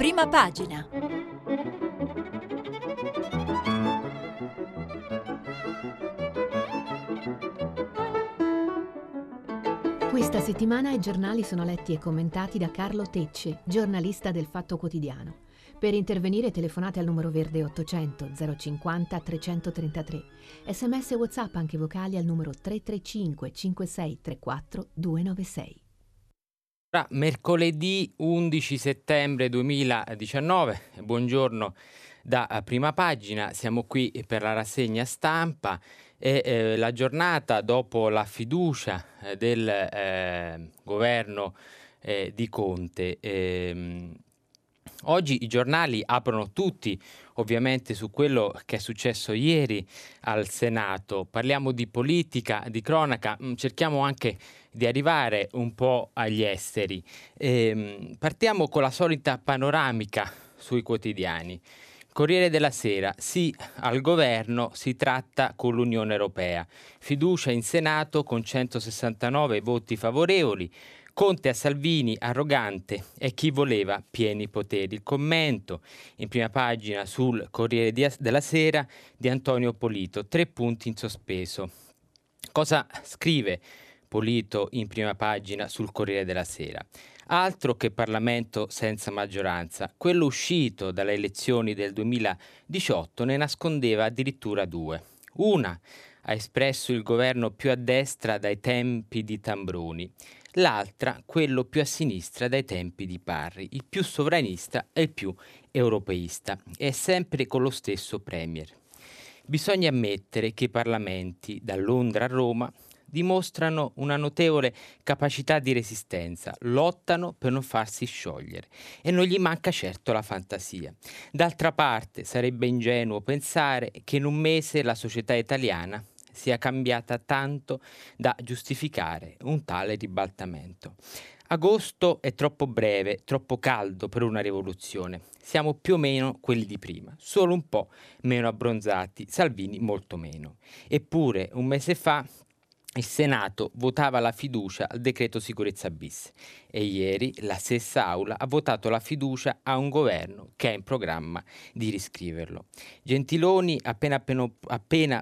Prima pagina. Questa settimana i giornali sono letti e commentati da Carlo Tecce, giornalista del Fatto Quotidiano. Per intervenire telefonate al numero verde 800 050 333. SMS e WhatsApp anche vocali al numero 335 5634 296. Mercoledì 11 settembre 2019, buongiorno da Prima Pagina, siamo qui per la rassegna stampa e la giornata dopo la fiducia del governo di Conte. Oggi i giornali aprono tutti ovviamente su quello che è successo ieri al Senato. Parliamo di politica, di cronaca, cerchiamo anche di arrivare un po' agli esteri. Partiamo con la solita panoramica sui quotidiani. Corriere della Sera, sì al governo, si tratta con l'Unione Europea. Fiducia in Senato con 169 voti favorevoli. Conte a Salvini, arrogante, e chi voleva pieni poteri. Il commento in prima pagina sul Corriere della Sera di Antonio Polito, 3 punti in sospeso. Cosa scrive Polito in prima pagina sul Corriere della Sera? Altro che Parlamento senza maggioranza, quello uscito dalle elezioni del 2018 ne nascondeva addirittura 2. Una ha espresso il governo più a destra dai tempi di Tambroni, l'altra quello più a sinistra dai tempi di Parri, il più sovranista e il più europeista, e sempre con lo stesso premier. Bisogna ammettere che i parlamenti, da Londra a Roma, dimostrano una notevole capacità di resistenza, lottano per non farsi sciogliere e non gli manca certo la fantasia. D'altra parte sarebbe ingenuo pensare che in un mese la società italiana sia cambiata tanto da giustificare un tale ribaltamento. Agosto è troppo breve, troppo caldo per una rivoluzione. Siamo più o meno quelli di prima, solo un po' meno abbronzati, Salvini molto meno. Eppure un mese fa il Senato votava la fiducia al decreto sicurezza bis e ieri la stessa aula ha votato la fiducia a un governo che è in programma di riscriverlo. Gentiloni appena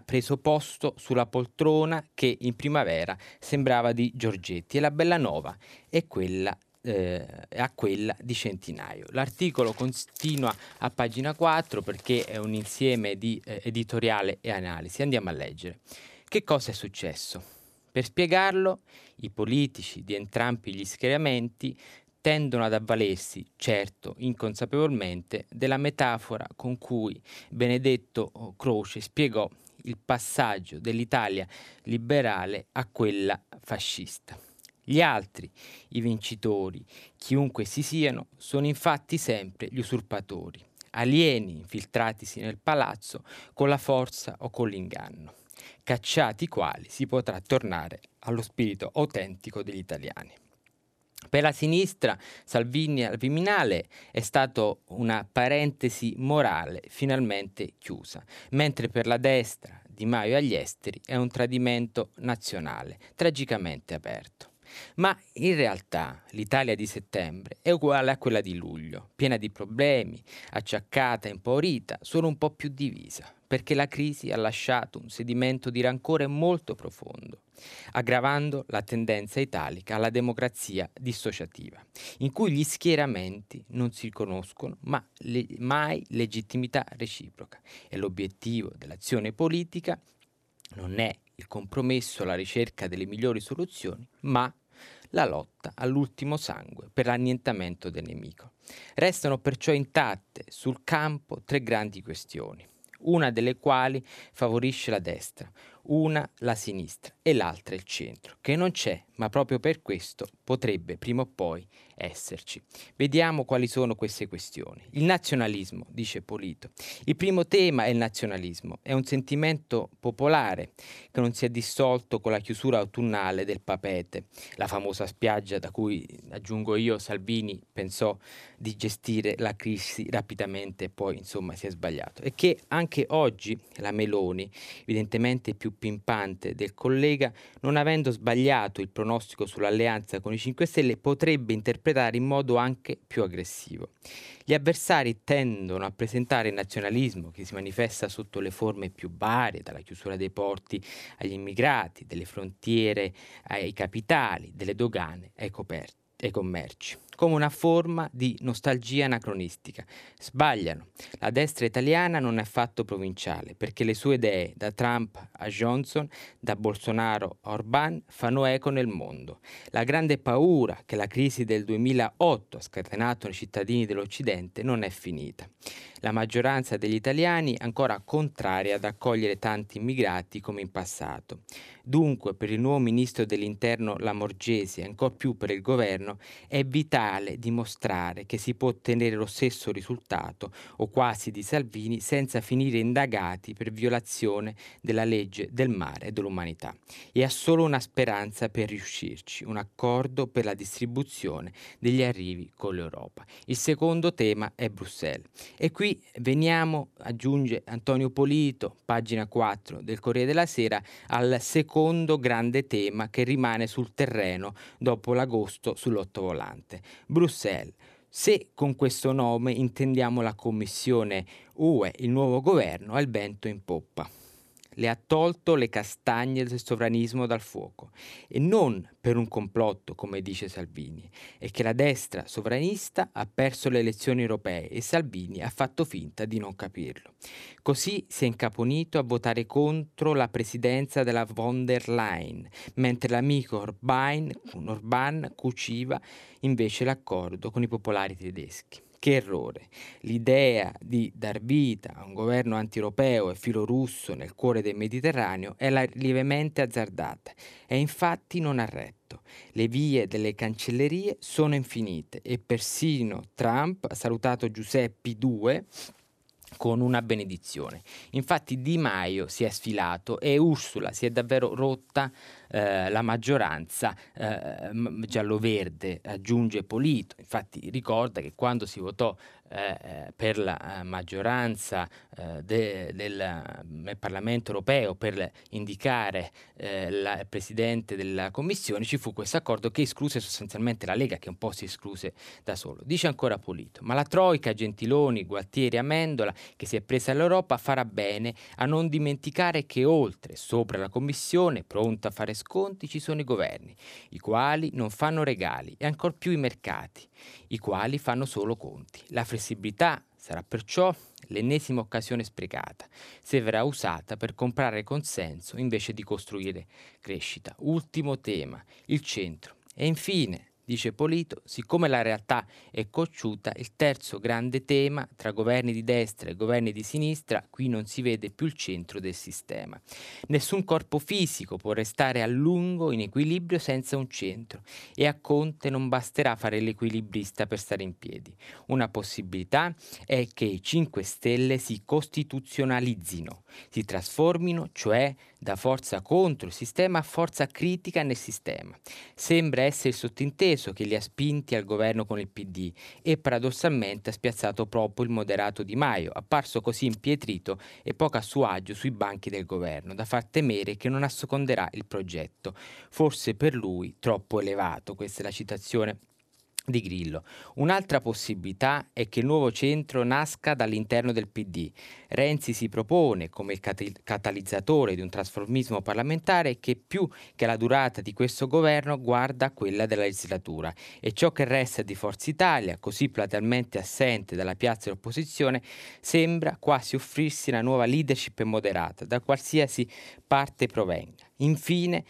preso posto sulla poltrona che in primavera sembrava di Giorgetti e la Bellanova è quella a quella di Centinaio. L'articolo continua a pagina 4 perché è un insieme di editoriale e analisi. Andiamo a leggere. Che cosa è successo? Per spiegarlo, i politici di entrambi gli schieramenti tendono ad avvalersi, certo inconsapevolmente, della metafora con cui Benedetto Croce spiegò il passaggio dell'Italia liberale a quella fascista. Gli altri, i vincitori, chiunque si siano, sono infatti sempre gli usurpatori, alieni infiltratisi nel palazzo con la forza o con l'inganno, cacciati i quali si potrà tornare allo spirito autentico degli italiani. Per la sinistra, Salvini al Viminale è stato una parentesi morale finalmente chiusa, mentre per la destra, Di Maio agli esteri, è un tradimento nazionale, tragicamente aperto. Ma in realtà l'Italia di settembre è uguale a quella di luglio, piena di problemi, acciaccata, impaurita, solo un po' più divisa, perché la crisi ha lasciato un sedimento di rancore molto profondo, aggravando la tendenza italica alla democrazia dissociativa, in cui gli schieramenti non si riconoscono mai legittimità reciproca e l'obiettivo dell'azione politica non è il compromesso alla ricerca delle migliori soluzioni, ma la lotta all'ultimo sangue per l'annientamento del nemico. Restano perciò intatte sul campo 3 grandi questioni, una delle quali favorisce la destra, una la sinistra e l'altra il centro, che non c'è, ma proprio per questo potrebbe prima o poi esserci. Vediamo quali sono queste questioni. Il nazionalismo, dice Polito. Il primo tema è il nazionalismo. È un sentimento popolare che non si è dissolto con la chiusura autunnale del Papete, la famosa spiaggia da cui, aggiungo io, Salvini pensò di gestire la crisi rapidamente e poi, insomma, si è sbagliato. E che anche oggi la Meloni, evidentemente più pimpante del collega, non avendo sbagliato il pronostico sull'alleanza con i 5 Stelle, potrebbe interpretare in modo anche più aggressivo. Gli avversari tendono a presentare il nazionalismo, che si manifesta sotto le forme più varie, dalla chiusura dei porti agli immigrati, delle frontiere ai capitali, delle dogane ai commerci, come una forma di nostalgia anacronistica. Sbagliano. La destra italiana non è affatto provinciale, perché le sue idee, da Trump a Johnson, da Bolsonaro a Orbán, fanno eco nel mondo. La grande paura che la crisi del 2008 ha scatenato nei cittadini dell'Occidente non è finita. La maggioranza degli italiani è ancora contraria ad accogliere tanti immigrati come in passato. Dunque, per il nuovo ministro dell'Interno Lamorgese e ancor più per il governo, è vitale dimostrare che si può ottenere lo stesso risultato o quasi di Salvini senza finire indagati per violazione della legge del mare e dell'umanità. E ha solo una speranza per riuscirci: un accordo per la distribuzione degli arrivi con l'Europa. Il secondo tema è Bruxelles. E qui veniamo, aggiunge Antonio Polito, pagina 4 del Corriere della Sera, al secondo grande tema che rimane sul terreno dopo l'agosto sull'ottovolante. Bruxelles. Se con questo nome intendiamo la Commissione UE, il nuovo governo ha il vento in poppa. Le ha tolto le castagne del sovranismo dal fuoco, e non per un complotto, come dice Salvini, è che la destra sovranista ha perso le elezioni europee e Salvini ha fatto finta di non capirlo. Così si è incaponito a votare contro la presidenza della von der Leyen, mentre l'amico Orbán cuciva invece l'accordo con i popolari tedeschi. Che errore! L'idea di dar vita a un governo antieuropeo e filorusso nel cuore del Mediterraneo è lievemente azzardata e infatti non ha retto. Le vie delle cancellerie sono infinite e persino Trump ha salutato Giuseppe II con una benedizione. Infatti Di Maio si è sfilato e Ursula si è davvero rotta la maggioranza giallo-verde, aggiunge Polito. Infatti ricorda che quando si votò per la maggioranza del Parlamento europeo per indicare il presidente della Commissione, ci fu questo accordo che escluse sostanzialmente la Lega, che un po' si escluse da solo. Dice ancora Polito: ma la troica Gentiloni, Gualtieri, Amendola, che si è presa all'Europa, farà bene a non dimenticare che oltre sopra la Commissione, pronta a fare sconti, ci sono i governi, i quali non fanno regali, e ancor più i mercati, i quali fanno solo conti. La flessibilità sarà perciò l'ennesima occasione sprecata, se verrà usata per comprare consenso invece di costruire crescita. Ultimo tema, il centro. E infine, dice Polito, siccome la realtà è cocciuta, il terzo grande tema tra governi di destra e governi di sinistra, qui non si vede più il centro del sistema. Nessun corpo fisico può restare a lungo in equilibrio senza un centro, e a Conte non basterà fare l'equilibrista per stare in piedi. Una possibilità è che i 5 Stelle si costituzionalizzino, si trasformino, cioè da forza contro il sistema a forza critica nel sistema. Sembra essere il sottinteso che li ha spinti al governo con il PD e paradossalmente ha spiazzato proprio il moderato Di Maio, apparso così impietrito e poco a suo agio sui banchi del governo, da far temere che non asseconderà il progetto, forse per lui troppo elevato. Questa è la citazione di Grillo. Un'altra possibilità è che il nuovo centro nasca dall'interno del PD. Renzi si propone come il catalizzatore di un trasformismo parlamentare che, più che alla durata di questo governo, guarda a quella della legislatura, e ciò che resta di Forza Italia, così platealmente assente dalla piazza dell'opposizione, sembra quasi offrirsi una nuova leadership moderata, da qualsiasi parte provenga. Infine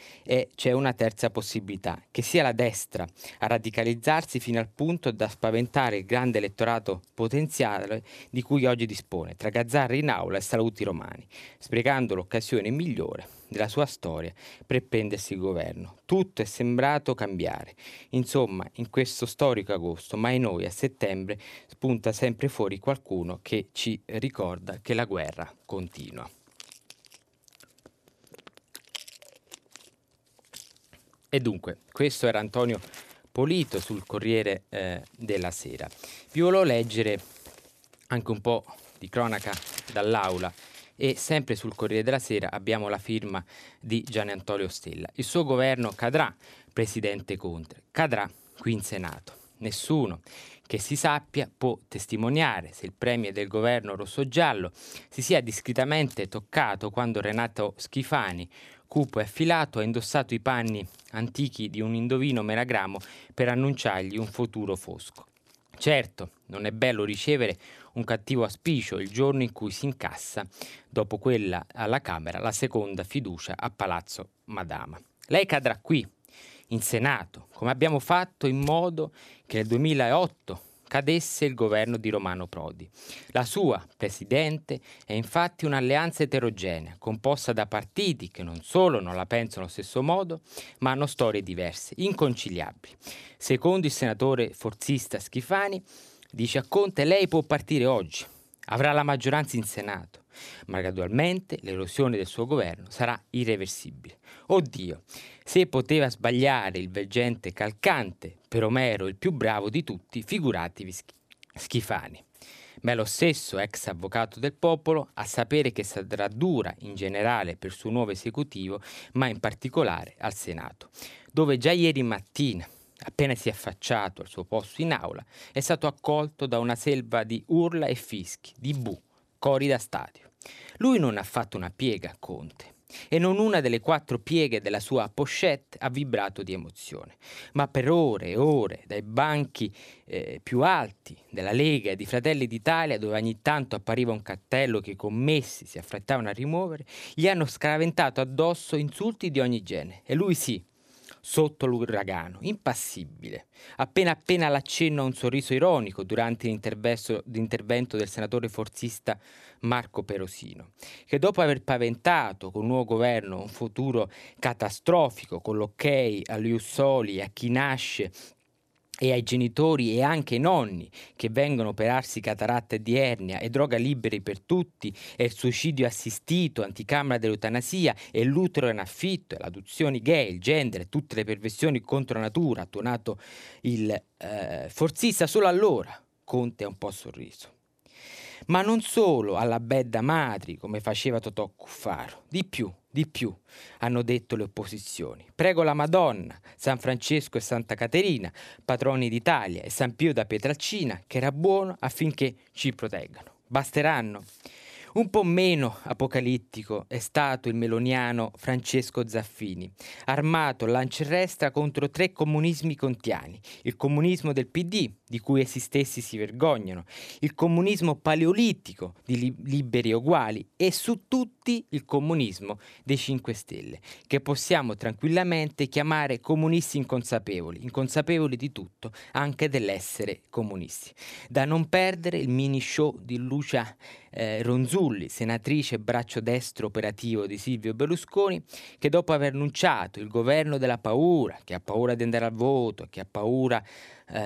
c'è una terza possibilità, che sia la destra a radicalizzarsi fino al punto da spaventare il grande elettorato potenziale di cui oggi dispone, tra gazzarre in aula e saluti romani, sprecando l'occasione migliore della sua storia per prendersi il governo. Tutto è sembrato cambiare, insomma, in questo storico agosto, ma in noi a settembre spunta sempre fuori qualcuno che ci ricorda che la guerra continua. E dunque, questo era Antonio Polito sul Corriere della Sera. Vi volevo leggere anche un po' di cronaca dall'aula E sempre sul Corriere della Sera abbiamo la firma di Gian Antonio Stella. Il suo governo cadrà, presidente Conte, cadrà qui in Senato. Nessuno che si sappia può testimoniare se il premier del governo rosso-giallo si sia discretamente toccato quando Renato Schifani, cupo e affilato, ha indossato i panni antichi di un indovino melagramo per annunciargli un futuro fosco. Certo, non è bello ricevere un cattivo auspicio il giorno in cui si incassa, dopo quella alla Camera, la seconda fiducia a Palazzo Madama. Lei cadrà qui, in Senato, come abbiamo fatto in modo che nel 2008 cadesse il governo di Romano Prodi. La sua, Presidente, è infatti un'alleanza eterogenea, composta da partiti che non solo non la pensano allo stesso modo, ma hanno storie diverse, inconciliabili. Secondo il senatore forzista Schifani, dice a Conte: lei può partire oggi, avrà la maggioranza in Senato, ma gradualmente l'erosione del suo governo sarà irreversibile. Oddio, se poteva sbagliare il veggente calcante, per Omero il più bravo di tutti, figuratevi Schifani. Ma è lo stesso ex avvocato del popolo a sapere che sarà dura in generale per il suo nuovo esecutivo, ma in particolare al Senato, dove già ieri mattina, appena si è affacciato al suo posto in aula, è stato accolto da una selva di urla e fischi, di bu, cori da stadio. Lui non ha fatto una piega a Conte, e non una delle quattro pieghe della sua pochette ha vibrato di emozione. Ma per ore e ore, dai banchi più alti della Lega e di Fratelli d'Italia, dove ogni tanto appariva un cartello che i commessi si affrettavano a rimuovere, gli hanno scaraventato addosso insulti di ogni genere. E lui sì, sotto l'uragano, impassibile, appena l'accenno a un sorriso ironico durante l'intervento del senatore forzista Marco Perosino, che dopo aver paventato con un nuovo governo un futuro catastrofico, con l'ok agli Ussoli, a chi nasce e ai genitori e anche ai nonni che vengono a operarsi cataratta di ernia e droga liberi per tutti e il suicidio assistito, anticamera dell'eutanasia e l'utero in affitto e l'adozione gay, il gender, tutte le perversioni contro natura, ha tuonato il forzista. Solo allora Conte ha un po' sorriso, ma non solo alla bedda madri come faceva Totò Cuffaro. Di più, hanno detto le opposizioni. Prego la Madonna, San Francesco e Santa Caterina, patroni d'Italia, e San Pio da Pietrelcina, che era buono, affinché ci proteggano. Basteranno? Un po' meno apocalittico è stato il meloniano Francesco Zaffini, armato lanciarrestra contro tre comunismi contiani: il comunismo del PD, di cui essi stessi si vergognano, il comunismo paleolitico di liberi e uguali, e su tutti il comunismo dei 5 Stelle, che possiamo tranquillamente chiamare comunisti inconsapevoli di tutto, anche dell'essere comunisti. Da non perdere il mini show di Lucia Ronzulli, senatrice braccio destro operativo di Silvio Berlusconi, che dopo aver annunciato il governo della paura, che ha paura di andare al voto, che ha paura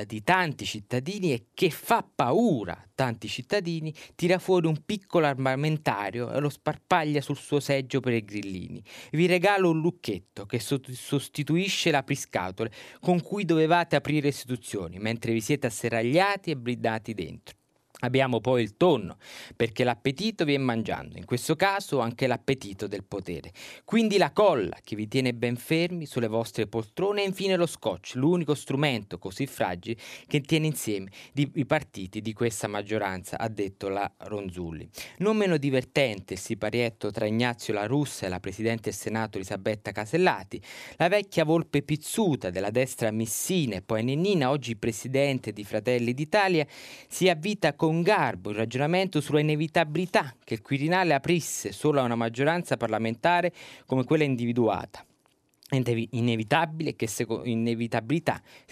di tanti cittadini e che fa paura a tanti cittadini, tira fuori un piccolo armamentario e lo sparpaglia sul suo seggio per i grillini. Vi regalo un lucchetto che sostituisce l'apriscatole con cui dovevate aprire istituzioni, mentre vi siete asserragliati e brindati dentro. Abbiamo poi il tonno, perché l'appetito viene mangiando, in questo caso anche l'appetito del potere. Quindi la colla, che vi tiene ben fermi sulle vostre poltrone, e infine lo scotch, l'unico strumento così fragile che tiene insieme i partiti di questa maggioranza, ha detto la Ronzulli. Non meno divertente il siparietto tra Ignazio La Russa e la Presidente del Senato Elisabetta Casellati, la vecchia volpe pizzuta della destra messina e poi nennina, oggi Presidente di Fratelli d'Italia, si avvita con garbo il ragionamento sulla inevitabilità che il Quirinale aprisse solo a una maggioranza parlamentare come quella individuata, inevitabilità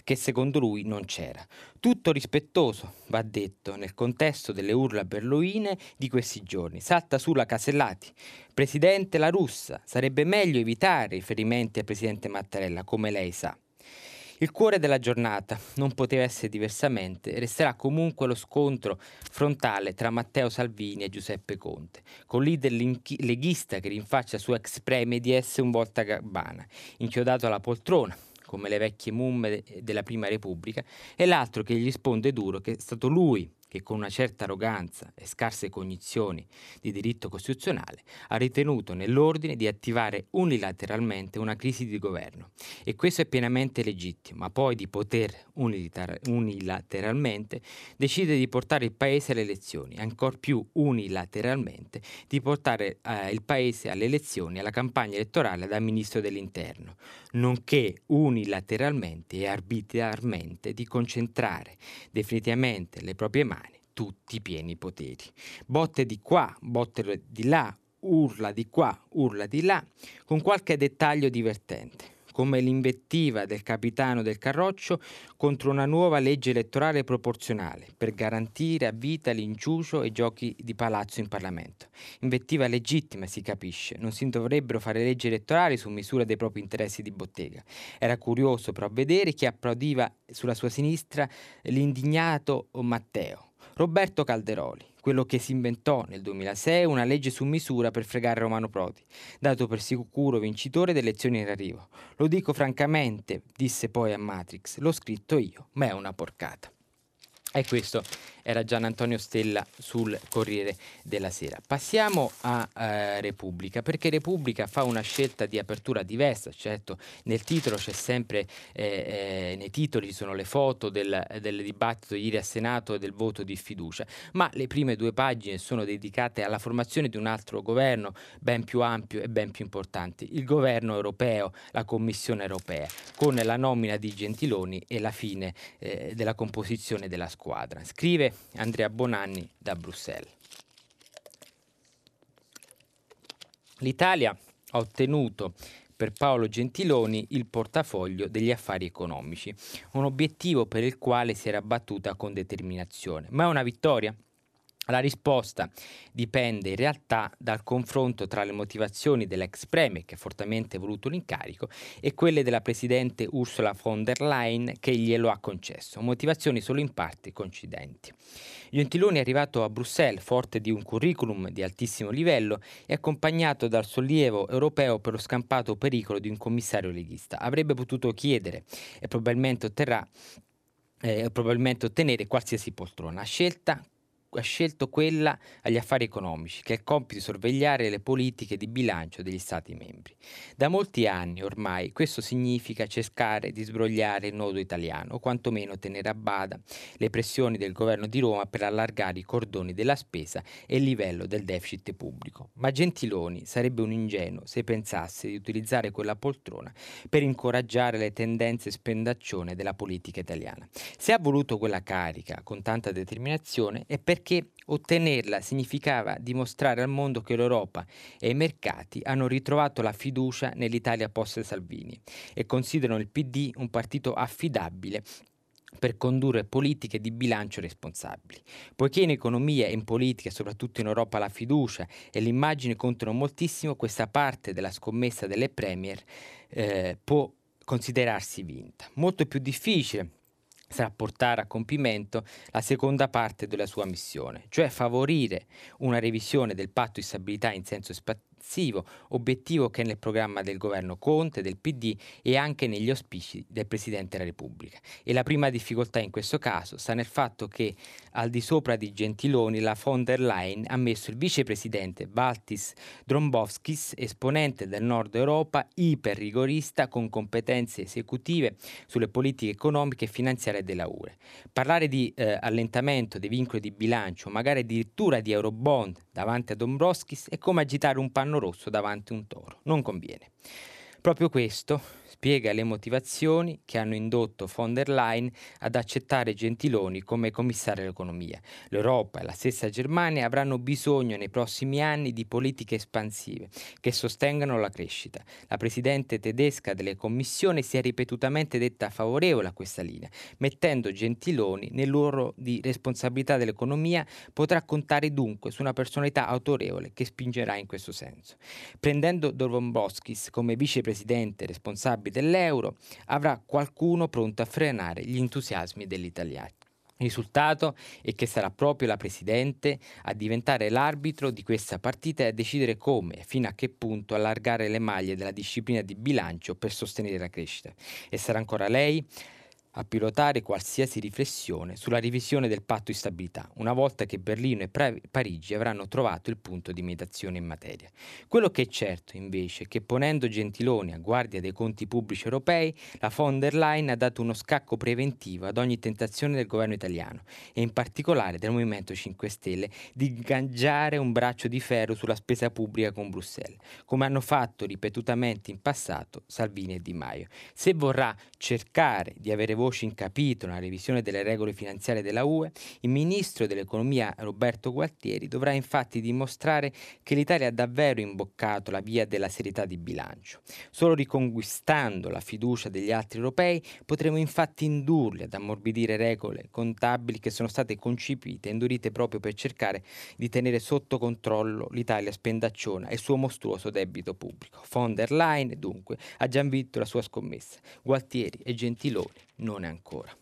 che secondo lui non c'era. Tutto rispettoso, va detto, nel contesto delle urla berloine di questi giorni. Salta sulla Casellati: Presidente La Russa, sarebbe meglio evitare riferimenti al Presidente Mattarella, come lei sa. Il cuore della giornata, non poteva essere diversamente, resterà comunque lo scontro frontale tra Matteo Salvini e Giuseppe Conte, con leader leghista che rinfaccia suo ex premier di essere un voltagabbana, inchiodato alla poltrona, come le vecchie mumme della Prima Repubblica, e l'altro che gli risponde duro che è stato lui che con una certa arroganza e scarse cognizioni di diritto costituzionale ha ritenuto nell'ordine di attivare unilateralmente una crisi di governo. E questo è pienamente legittimo, ma poi di poter unilateralmente decidere di portare il Paese alle elezioni, ancor più unilateralmente di portare il Paese alle elezioni, alla campagna elettorale da Ministro dell'Interno, nonché unilateralmente e arbitrariamente di concentrare definitivamente le proprie mani tutti i pieni poteri. Botte di qua, botte di là, urla di qua, urla di là, con qualche dettaglio divertente, come l'invettiva del capitano del Carroccio contro una nuova legge elettorale proporzionale per garantire a vita l'inciucio e giochi di palazzo in Parlamento. Invettiva legittima, si capisce, non si dovrebbero fare leggi elettorali su misura dei propri interessi di bottega. Era curioso però vedere chi applaudiva sulla sua sinistra l'indignato Matteo. Roberto Calderoli, quello che si inventò nel 2006 una legge su misura per fregare Romano Prodi, dato per sicuro vincitore delle elezioni in arrivo. Lo dico francamente, disse poi a Matrix, l'ho scritto io, ma è una porcata. E questo era Gian Antonio Stella sul Corriere della Sera. Passiamo a Repubblica, perché Repubblica fa una scelta di apertura diversa. Certo, nel titolo c'è sempre nei titoli ci sono le foto del dibattito ieri a Senato e del voto di fiducia, ma le prime due pagine sono dedicate alla formazione di un altro governo ben più ampio e ben più importante, il governo europeo, la Commissione europea, con la nomina di Gentiloni e la fine della composizione della squadra. Scrive Andrea Bonanni da Bruxelles. L'Italia ha ottenuto per Paolo Gentiloni il portafoglio degli affari economici, un obiettivo per il quale si era battuta con determinazione. Ma è una vittoria? La risposta dipende in realtà dal confronto tra le motivazioni dell'ex premier, che ha fortemente voluto l'incarico, e quelle della presidente Ursula von der Leyen, che glielo ha concesso, motivazioni solo in parte coincidenti. Gentiloni è arrivato a Bruxelles forte di un curriculum di altissimo livello e accompagnato dal sollievo europeo per lo scampato pericolo di un commissario leghista. Avrebbe potuto chiedere e probabilmente ottenere qualsiasi poltrona. Ha scelto quella agli affari economici, che è il compito di sorvegliare le politiche di bilancio degli Stati membri. Da molti anni ormai questo significa cercare di sbrogliare il nodo italiano, o quantomeno tenere a bada le pressioni del governo di Roma per allargare i cordoni della spesa e il livello del deficit pubblico. Ma Gentiloni sarebbe un ingenuo se pensasse di utilizzare quella poltrona per incoraggiare le tendenze spendaccione della politica italiana. Se ha voluto quella carica con tanta determinazione è perché ottenerla significava dimostrare al mondo che l'Europa e i mercati hanno ritrovato la fiducia nell'Italia post-Salvini e considerano il PD un partito affidabile per condurre politiche di bilancio responsabili. Poiché in economia e in politica, soprattutto in Europa, la fiducia e l'immagine contano moltissimo, questa parte della scommessa delle premier può considerarsi vinta. Molto più difficile sarà portare a compimento la seconda parte della sua missione, cioè favorire una revisione del patto di stabilità in senso espansivo, obiettivo che è nel programma del governo Conte, del PD e anche negli auspici del Presidente della Repubblica. E la prima difficoltà in questo caso sta nel fatto che al di sopra di Gentiloni la von der Leyen ha messo il vicepresidente Baltis Drombowskis, esponente del Nord Europa, iperrigorista, con competenze esecutive sulle politiche economiche e finanziarie della UE. Parlare di allentamento dei vincoli di bilancio, magari addirittura di Eurobond davanti a Dombrovskis, è come agitare un panno rosso davanti a un toro. Non conviene. Proprio questo spiega le motivazioni che hanno indotto von der Leyen ad accettare Gentiloni come commissario all'economia. L'Europa e la stessa Germania avranno bisogno nei prossimi anni di politiche espansive che sostengano la crescita. La presidente tedesca delle commissioni si è ripetutamente detta favorevole a questa linea, mettendo Gentiloni nel ruolo di responsabilità dell'economia. Potrà contare dunque su una personalità autorevole che spingerà in questo senso. Prendendo Dombrovskis come vicepresidente responsabile dell'euro, avrà qualcuno pronto a frenare gli entusiasmi degli italiani. Il risultato è che sarà proprio la presidente a diventare l'arbitro di questa partita e a decidere come e fino a che punto allargare le maglie della disciplina di bilancio per sostenere la crescita. E sarà ancora lei a pilotare qualsiasi riflessione sulla revisione del patto di stabilità, una volta che Berlino e Parigi avranno trovato il punto di mediazione in materia. Quello che è certo, invece, è che ponendo Gentiloni a guardia dei conti pubblici europei, la von der Leyen ha dato uno scacco preventivo ad ogni tentazione del governo italiano e in particolare del Movimento 5 Stelle di ingaggiare un braccio di ferro sulla spesa pubblica con Bruxelles, come hanno fatto ripetutamente in passato Salvini e Di Maio. Se vorrà cercare di avere voce in capitolo alla revisione delle regole finanziarie della UE, il ministro dell'economia Roberto Gualtieri dovrà infatti dimostrare che l'Italia ha davvero imboccato la via della serietà di bilancio. Solo riconquistando la fiducia degli altri europei potremo infatti indurli ad ammorbidire regole contabili che sono state concepite e indurite proprio per cercare di tenere sotto controllo l'Italia spendacciona e il suo mostruoso debito pubblico. Von der Leyen, dunque, ha già vinto la sua scommessa. Gualtieri e Gentiloni non è ancora.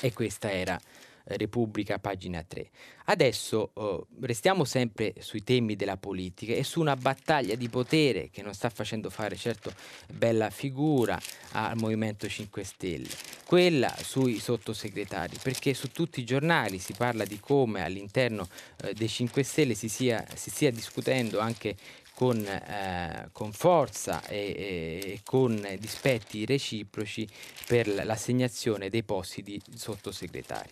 E questa era Repubblica, pagina 3. Adesso restiamo sempre sui temi della politica e su una battaglia di potere che non sta facendo fare certo bella figura al Movimento 5 Stelle, quella sui sottosegretari, perché su tutti i giornali si parla di come all'interno dei 5 Stelle si stia discutendo anche con forza e con dispetti reciproci per l'assegnazione dei posti di sottosegretari.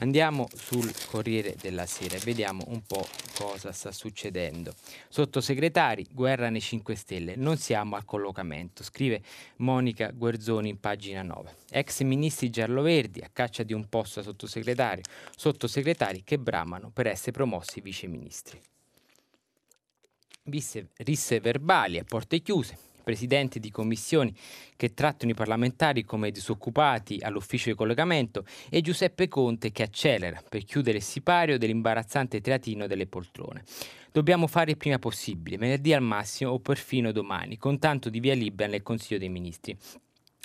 Andiamo sul Corriere della Sera e vediamo un po' cosa sta succedendo. Sottosegretari, guerra nei 5 Stelle, non siamo al collocamento, scrive Monica Guerzoni in pagina 9. Ex ministri gialloverdi a caccia di un posto a sottosegretario, sottosegretari che bramano per essere promossi viceministri. Risse verbali a porte chiuse, presidenti di commissioni che trattano i parlamentari come disoccupati all'ufficio di collegamento e Giuseppe Conte che accelera per chiudere il sipario dell'imbarazzante teatrino delle poltrone. Dobbiamo fare il prima possibile, venerdì al massimo o perfino domani, con tanto di via libera nel Consiglio dei Ministri.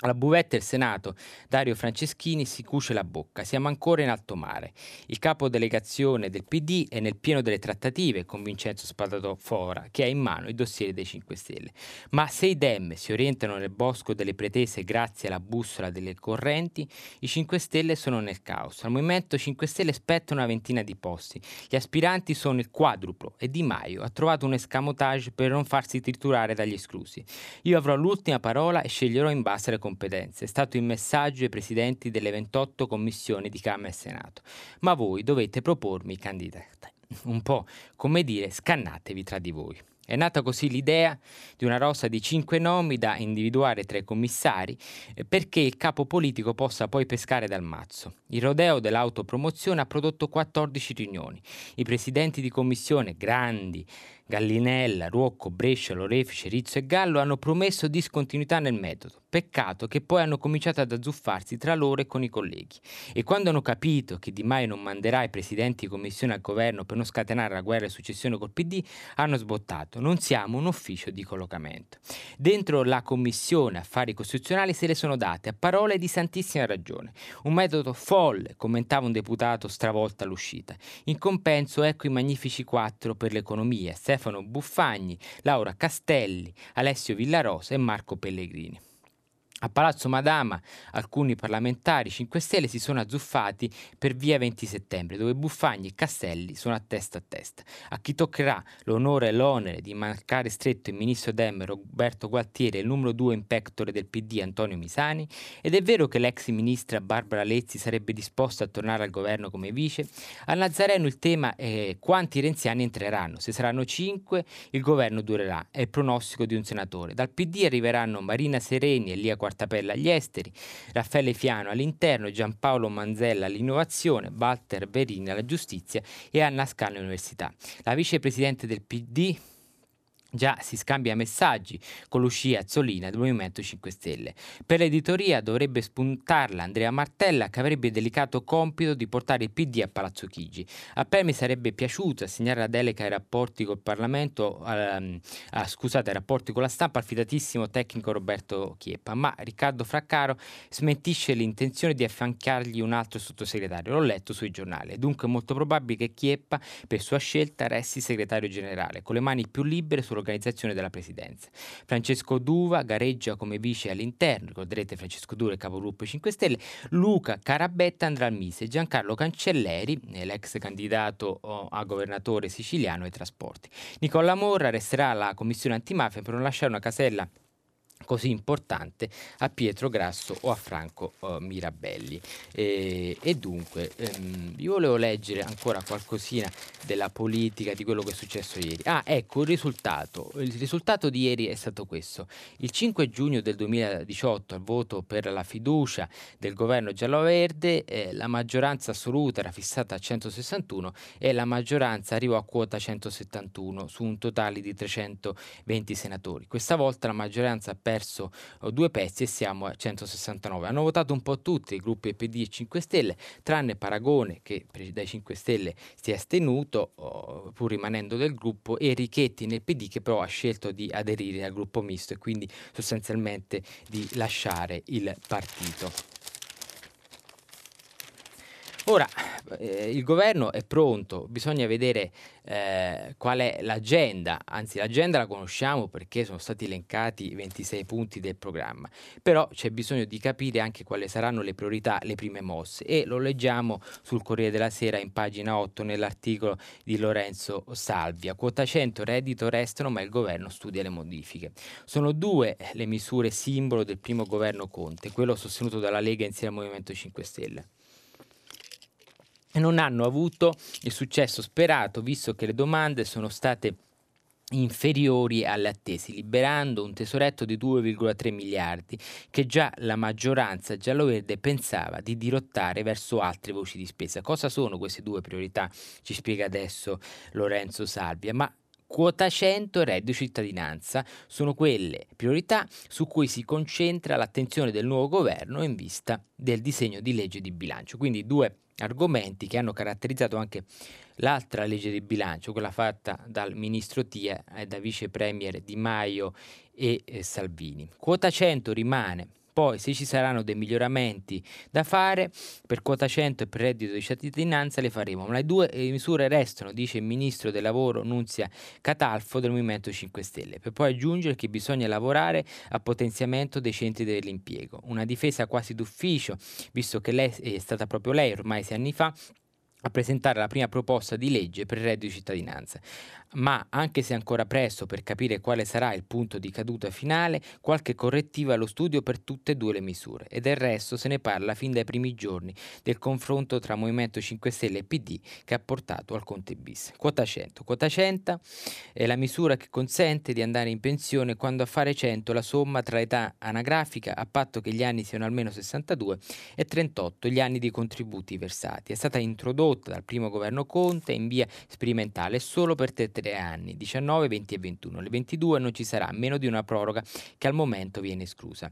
Alla buvetta del Senato, Dario Franceschini si cuce la bocca. Siamo ancora in alto mare. Il capodelegazione del PD è nel pieno delle trattative con Vincenzo Spadafora, che ha in mano i dossier dei 5 Stelle. Ma se i Dem si orientano nel bosco delle pretese grazie alla bussola delle correnti, i 5 Stelle sono nel caos. Al Movimento 5 Stelle spetta una ventina di posti. Gli aspiranti sono il quadruplo e Di Maio ha trovato un escamotage per non farsi triturare dagli esclusi. Io avrò l'ultima parola e sceglierò in base alle competenze, è stato il messaggio ai presidenti delle 28 commissioni di Camera e Senato. Ma voi dovete propormi i candidati. Un po' come dire, scannatevi tra di voi. È nata così l'idea di una rosa di 5 nomi da individuare tra i commissari perché il capo politico possa poi pescare dal mazzo. Il rodeo dell'autopromozione ha prodotto 14 riunioni. I presidenti di commissione, Grandi, Gallinella, Ruocco, Brescia, Lorefice, Rizzo e Gallo hanno promesso discontinuità nel metodo. Peccato che poi hanno cominciato ad azzuffarsi tra loro e con i colleghi. E quando hanno capito che Di Maio non manderà i presidenti di commissione al governo per non scatenare la guerra e successione col PD, hanno sbottato. Non siamo un ufficio di collocamento. Dentro la commissione affari costituzionali se le sono date a parole di santissima ragione. Un metodo folle, commentava un deputato stravolto all'uscita. In compenso ecco i magnifici 4 per l'economia, Stefano Buffagni, Laura Castelli, Alessio Villarosa e Marco Pellegrini. A Palazzo Madama alcuni parlamentari 5 Stelle si sono azzuffati per via 20 settembre, dove Buffagni e Castelli sono a testa. A chi toccherà l'onore e l'onere di mancare stretto il ministro Dem Roberto Gualtieri e il numero 2 in pectore del PD Antonio Misani? Ed è vero che l'ex ministra Barbara Lezzi sarebbe disposta a tornare al governo come vice? Al Nazareno il tema è quanti renziani entreranno. Se saranno 5, il governo durerà. È il pronostico di un senatore. Dal PD arriveranno Marina Sereni e Lia Quartapella agli esteri, Raffaele Fiano all'interno, Giampaolo Manzella all'innovazione, Walter Verini alla giustizia e Anna Scala all'università. La vicepresidente del PD già si scambia messaggi con Lucia Azzolina del Movimento 5 Stelle. Per l'editoria dovrebbe spuntarla Andrea Martella, che avrebbe il delicato compito di portare il PD a Palazzo Chigi. A me mi sarebbe piaciuto assegnare la delega ai rapporti col Parlamento, ai rapporti con la stampa al fidatissimo tecnico Roberto Chieppa, ma Riccardo Fraccaro smentisce l'intenzione di affiancargli un altro sottosegretario. L'ho letto sui giornali. È dunque molto probabile che Chieppa, per sua scelta, resti segretario generale, con le mani più libere sulla dell'organizzazione della presidenza. Francesco Duva gareggia come vice all'interno, ricorderete Francesco Duva, il capogruppo 5 Stelle, Luca Carabetta andrà al Mise, Giancarlo Cancelleri, l'ex candidato a governatore siciliano ai trasporti. Nicola Morra resterà alla commissione antimafia per non lasciare una casella così importante a Pietro Grasso o a Franco Mirabelli. E dunque io volevo leggere ancora qualcosina della politica, di quello che è successo ieri. Ah, ecco il risultato di ieri è stato questo: il 5 giugno del 2018 al voto per la fiducia del governo giallo-verde la maggioranza assoluta era fissata a 161 e la maggioranza arrivò a quota 171 su un totale di 320 senatori. Questa volta la maggioranza ha perso due pezzi e siamo a 169. Hanno votato un po' tutti i gruppi PD e 5 Stelle, tranne Paragone che dai 5 Stelle si è astenuto pur rimanendo del gruppo, e Richetti nel PD, che però ha scelto di aderire al gruppo misto e quindi sostanzialmente di lasciare il partito. Ora, il governo è pronto, bisogna vedere qual è l'agenda, anzi l'agenda la conosciamo perché sono stati elencati 26 punti del programma, però c'è bisogno di capire anche quali saranno le priorità, le prime mosse, e lo leggiamo sul Corriere della Sera in pagina 8 nell'articolo di Lorenzo Salvia. Quota 100, reddito restano ma il governo studia le modifiche. Sono due le misure simbolo del primo governo Conte, quello sostenuto dalla Lega insieme al Movimento 5 Stelle. Non hanno avuto il successo sperato, visto che le domande sono state inferiori alle attese, liberando un tesoretto di 2,3 miliardi che già la maggioranza gialloverde pensava di dirottare verso altre voci di spesa. Cosa sono queste due priorità? Ci spiega adesso Lorenzo Salvia. Ma quota 100 e reddito cittadinanza sono quelle priorità su cui si concentra l'attenzione del nuovo governo in vista del disegno di legge di bilancio. Quindi due argomenti che hanno caratterizzato anche l'altra legge di bilancio, quella fatta dal ministro Tria e da vice premier Di Maio e Salvini. Quota 100 rimane, poi se ci saranno dei miglioramenti da fare per quota 100 e per reddito di cittadinanza le faremo, ma le due misure restano, dice il ministro del lavoro Nunzia Catalfo del Movimento 5 Stelle, per poi aggiungere che bisogna lavorare a potenziamento dei centri dell'impiego, una difesa quasi d'ufficio, visto che lei è stata proprio lei ormai 6 anni fa a presentare la prima proposta di legge per il reddito di cittadinanza. Ma anche se è ancora presto per capire quale sarà il punto di caduta finale, qualche correttiva allo studio per tutte e due le misure, e del resto se ne parla fin dai primi giorni del confronto tra Movimento 5 Stelle e PD che ha portato al Conte bis. Quota 100. Quota 100 è la misura che consente di andare in pensione quando a fare 100 la somma tra l'età anagrafica, a patto che gli anni siano almeno 62 e 38 gli anni di contributi versati. È stata introdotta dal primo governo Conte in via sperimentale solo per 3 anni, 19, 20 e 21. Le 22 non ci sarà, meno di una proroga che al momento viene esclusa.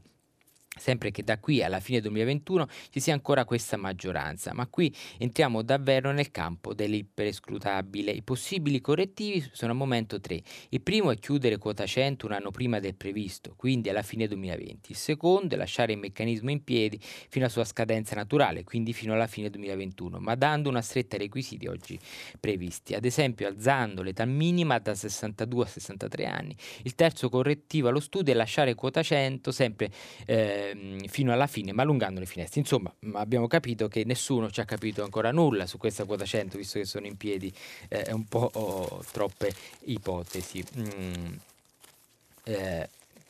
Sempre che da qui alla fine 2021 ci sia ancora questa maggioranza, ma qui entriamo davvero nel campo dell'iperescrutabile. I possibili correttivi sono al momento 3. Il primo è chiudere quota 100 un anno prima del previsto, quindi alla fine 2020. Il secondo è lasciare il meccanismo in piedi fino alla sua scadenza naturale, quindi fino alla fine 2021, ma dando una stretta ai requisiti oggi previsti, ad esempio alzando l'età minima da 62 a 63 anni. Il terzo correttivo allo studio è lasciare quota 100 sempre fino alla fine, ma allungando le finestre. Insomma, abbiamo capito che nessuno ci ha capito ancora nulla su questa quota 100, visto che sono in piedi un po' troppe ipotesi.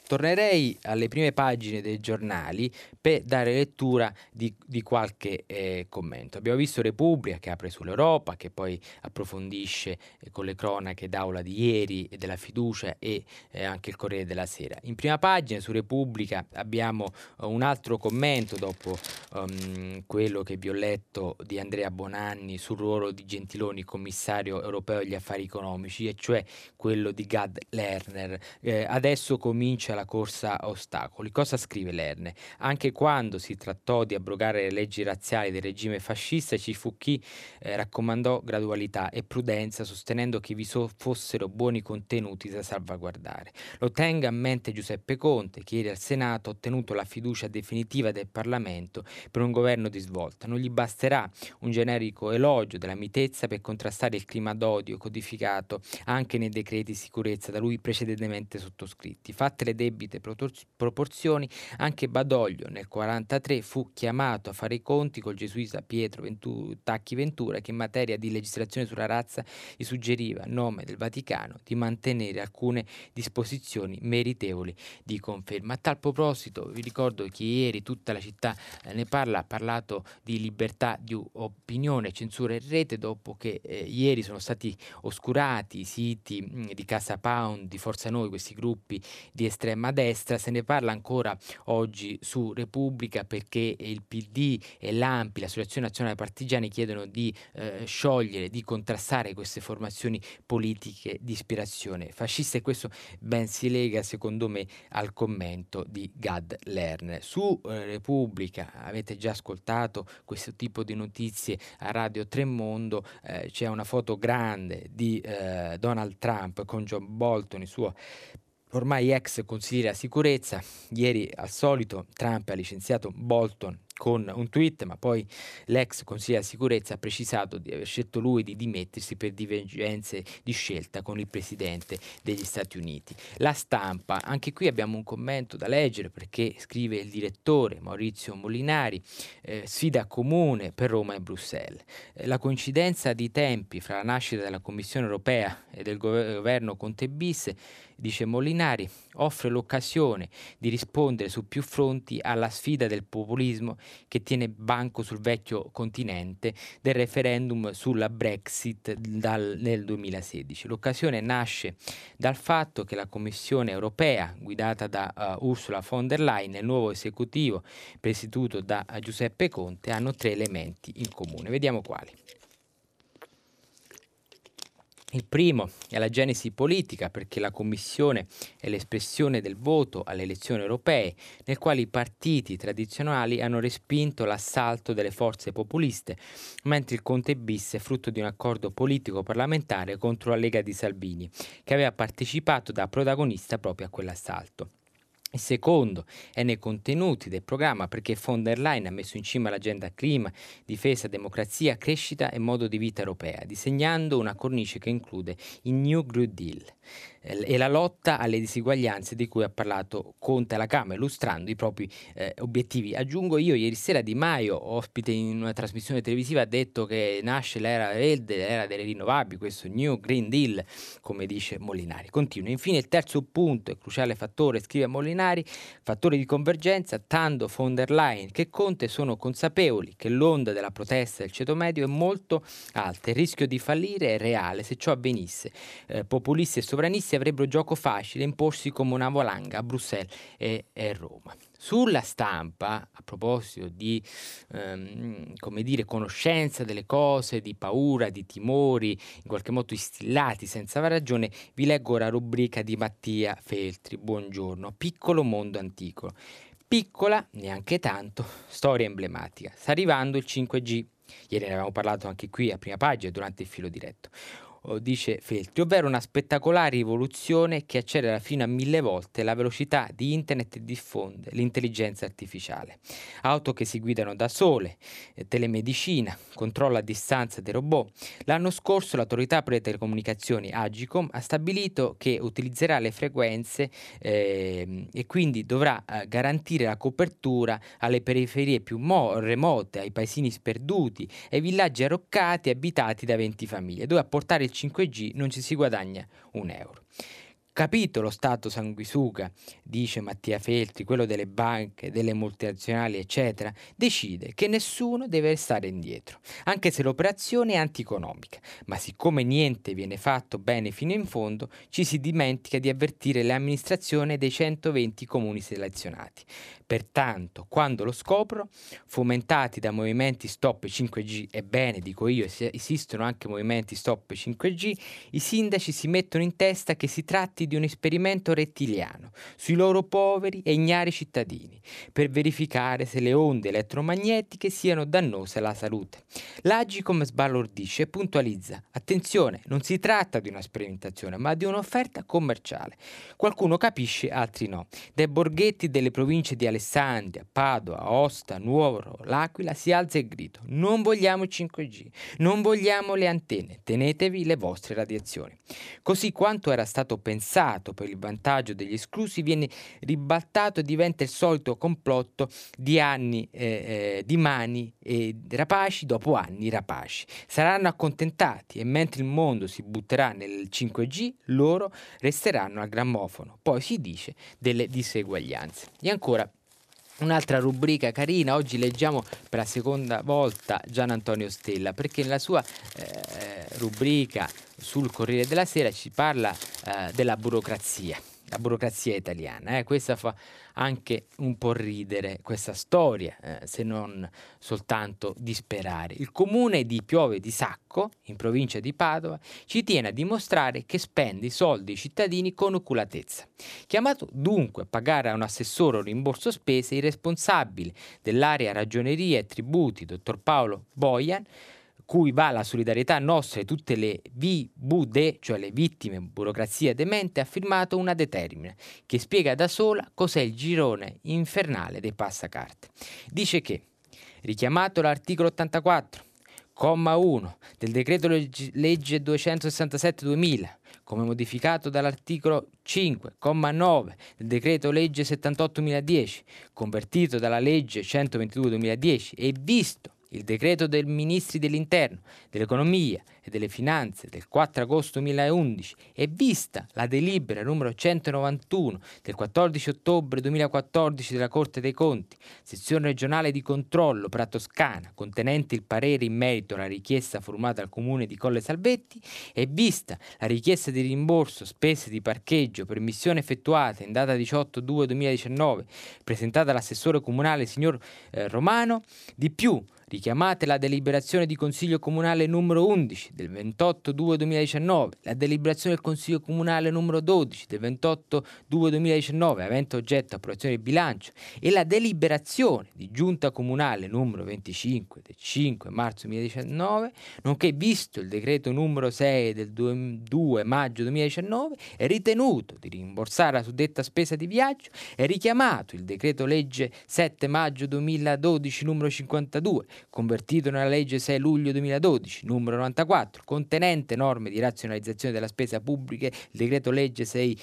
Tornerei alle prime pagine dei giornali per dare lettura di qualche commento. Abbiamo visto Repubblica che apre sull'Europa, che poi approfondisce con le cronache d'aula di ieri e della fiducia, e anche il Corriere della Sera. In prima pagina su Repubblica abbiamo un altro commento dopo quello che vi ho letto di Andrea Bonanni sul ruolo di Gentiloni, commissario europeo agli affari economici, e cioè quello di Gad Lerner. Adesso comincia la corsa a ostacoli. Cosa scrive Lerne? Anche quando si trattò di abrogare le leggi razziali del regime fascista ci fu chi raccomandò gradualità e prudenza, sostenendo che vi fossero buoni contenuti da salvaguardare. Lo tenga a mente Giuseppe Conte, che ieri al Senato ha ottenuto la fiducia definitiva del Parlamento per un governo di svolta. Non gli basterà un generico elogio della mitezza per contrastare il clima d'odio codificato anche nei decreti sicurezza da lui precedentemente sottoscritti. Fatte le debite proporzioni, anche Badoglio nel 1943 fu chiamato a fare i conti col gesuita Pietro Tacchi Ventura, che in materia di legislazione sulla razza gli suggeriva a nome del Vaticano di mantenere alcune disposizioni meritevoli di conferma. A tal proposito vi ricordo che ieri tutta la città ne parla, ha parlato di libertà di opinione, censura in rete, dopo che ieri sono stati oscurati i siti di Casa Pound, di Forza Noi, questi gruppi di estrema destra. Se ne parla ancora oggi su Repubblica, perché il PD e l'ANPI, l'Associazione Nazionale Partigiani, chiedono di sciogliere, di contrastare queste formazioni politiche di ispirazione fascista, e questo ben si lega secondo me al commento di Gad Lerner. Su Repubblica avete già ascoltato questo tipo di notizie a Radio Tremondo, c'è una foto grande di Donald Trump con John Bolton, il suo ormai ex consigliere alla sicurezza. Ieri al solito Trump ha licenziato Bolton con un tweet, ma poi l'ex consigliere della sicurezza ha precisato di aver scelto lui di dimettersi per divergenze di scelta con il presidente degli Stati Uniti. La Stampa, anche qui abbiamo un commento da leggere, perché scrive il direttore Maurizio Molinari, sfida comune per Roma e Bruxelles. La coincidenza di tempi fra la nascita della Commissione europea e del governo Conte bis, dice Molinari, offre l'occasione di rispondere su più fronti alla sfida del populismo che tiene banco sul vecchio continente, del referendum sulla Brexit nel 2016. L'occasione nasce dal fatto che la Commissione europea, guidata da Ursula von der Leyen, e il nuovo esecutivo presieduto da Giuseppe Conte, hanno tre elementi in comune. Vediamo quali. Il primo è la genesi politica, perché la Commissione è l'espressione del voto alle elezioni europee, nel quale i partiti tradizionali hanno respinto l'assalto delle forze populiste, mentre il Conte bis è frutto di un accordo politico parlamentare contro la Lega di Salvini, che aveva partecipato da protagonista proprio a quell'assalto. Il secondo è nei contenuti del programma, perché von der Leyen ha messo in cima l'agenda clima, difesa, democrazia, crescita e modo di vita europea, disegnando una cornice che include il New Green Deal e la lotta alle disuguaglianze di cui ha parlato Conte alla Camera, illustrando i propri obiettivi. Aggiungo io, ieri sera Di Maio, ospite in una trasmissione televisiva, ha detto che nasce l'era verde, l'era delle rinnovabili, questo New Green Deal, come dice Molinari. Continua. Infine il terzo punto è cruciale fattore, scrive Molinari, fattore di convergenza, tanto von der Leyen che Conte sono consapevoli che l'onda della protesta del ceto medio è molto alta, il rischio di fallire è reale se ciò avvenisse. Populisti e sovranisti avrebbero gioco facile a imporsi come una valanga a Bruxelles e Roma. Sulla Stampa, a proposito di conoscenza delle cose, di paura, di timori in qualche modo instillati senza ragione, vi leggo ora la rubrica di Mattia Feltri. Buongiorno. Piccolo mondo antico, piccola neanche tanto storia emblematica. Sta arrivando il 5G, ieri ne avevamo parlato anche qui a prima pagina durante il filo diretto, dice Feltri, ovvero una spettacolare rivoluzione che accelera fino a 1000 volte la velocità di internet e diffonde l'intelligenza artificiale. Auto che si guidano da sole, telemedicina, controllo a distanza dei robot. L'anno scorso l'autorità per le telecomunicazioni Agcom ha stabilito che utilizzerà le frequenze e quindi dovrà garantire la copertura alle periferie più remote, ai paesini sperduti, ai villaggi arroccati abitati da 20 famiglie, dove a portare il 5G non ci si guadagna un euro. Capito lo stato sanguisuga, dice Mattia Feltri, quello delle banche, delle multinazionali eccetera, decide che nessuno deve restare indietro, anche se l'operazione è antieconomica, ma siccome niente viene fatto bene fino in fondo, ci si dimentica di avvertire l'amministrazione dei 120 comuni selezionati. Pertanto, quando lo scoprono, fomentati da movimenti stop 5G, ebbene, dico io, esistono anche movimenti stop 5G, i sindaci si mettono in testa che si tratti oggetti di un esperimento rettiliano sui loro poveri e ignari cittadini per verificare se le onde elettromagnetiche siano dannose alla salute. L'Agicom sbalordisce e puntualizza: attenzione, non si tratta di una sperimentazione ma di un'offerta commerciale. Qualcuno capisce, altri no. Dai borghetti delle province di Alessandria, Padova, Aosta, Nuoro, L'Aquila si alza il grido: non vogliamo il 5G, non vogliamo le antenne, tenetevi le vostre radiazioni. Così quanto era stato pensato per il vantaggio degli esclusi viene ribaltato e diventa il solito complotto di anni di mani e rapaci dopo anni rapaci. Saranno accontentati e mentre il mondo si butterà nel 5G loro resteranno al grammofono. Poi si dice delle diseguaglianze. E ancora un'altra rubrica carina, oggi leggiamo per la seconda volta Gian Antonio Stella, perché nella sua rubrica sul Corriere della Sera ci parla della burocrazia. La burocrazia italiana, questa fa anche un po' ridere questa storia, se non soltanto disperare. Il comune di Piove di Sacco, in provincia di Padova, ci tiene a dimostrare che spende i soldi dei cittadini con oculatezza. Chiamato dunque a pagare a un assessore un rimborso spese, il responsabile dell'area ragioneria e tributi, dottor Paolo Boian, cui va la solidarietà nostra e tutte le VVD, cioè le vittime burocrazia demente, ha firmato una determina che spiega da sola cos'è il girone infernale dei passacarte. Dice che, richiamato l'articolo 84, comma 1 del decreto legge 267-2000, come modificato dall'articolo 5, comma 9 del decreto legge 78-2010, convertito dalla legge 122-2010 e visto il decreto dei ministri dell'interno, dell'economia e delle finanze del 4 agosto 2011 e vista la delibera numero 191 del 14 ottobre 2014 della Corte dei Conti, sezione regionale di controllo per la Toscana, contenente il parere in merito alla richiesta formulata al comune di Colle Salvetti e vista la richiesta di rimborso spese di parcheggio per missione effettuata in data 18/2/2019 presentata all'assessore comunale signor Romano, di più richiamate la deliberazione di Consiglio Comunale numero 11 del 28/2/2019, la deliberazione del Consiglio Comunale numero 12 del 28/2/2019 avente oggetto approvazione del bilancio e la deliberazione di Giunta Comunale numero 25 del 5 marzo 2019, nonché visto il decreto numero 6 del 2 maggio 2019, è ritenuto di rimborsare la suddetta spesa di viaggio, è richiamato il decreto legge 7 maggio 2012 numero 52, convertito nella legge 6 luglio 2012 numero 94, contenente norme di razionalizzazione della spesa pubblica, il decreto legge 6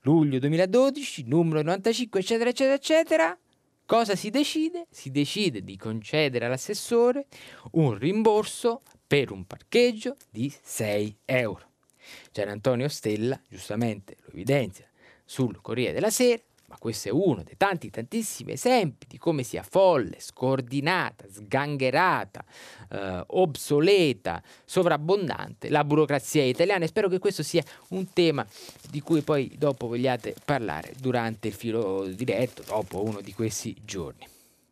luglio 2012 numero 95, eccetera eccetera eccetera. Cosa si decide? Si decide di concedere all'assessore un rimborso per un parcheggio di 6 euro. Gian Antonio Stella giustamente lo evidenzia sul Corriere della Sera, ma questo è uno dei tantissimi esempi di come sia folle, scordinata, sgangherata, obsoleta, sovrabbondante la burocrazia italiana, e spero che questo sia un tema di cui poi dopo vogliate parlare durante il filo diretto, dopo uno di questi giorni.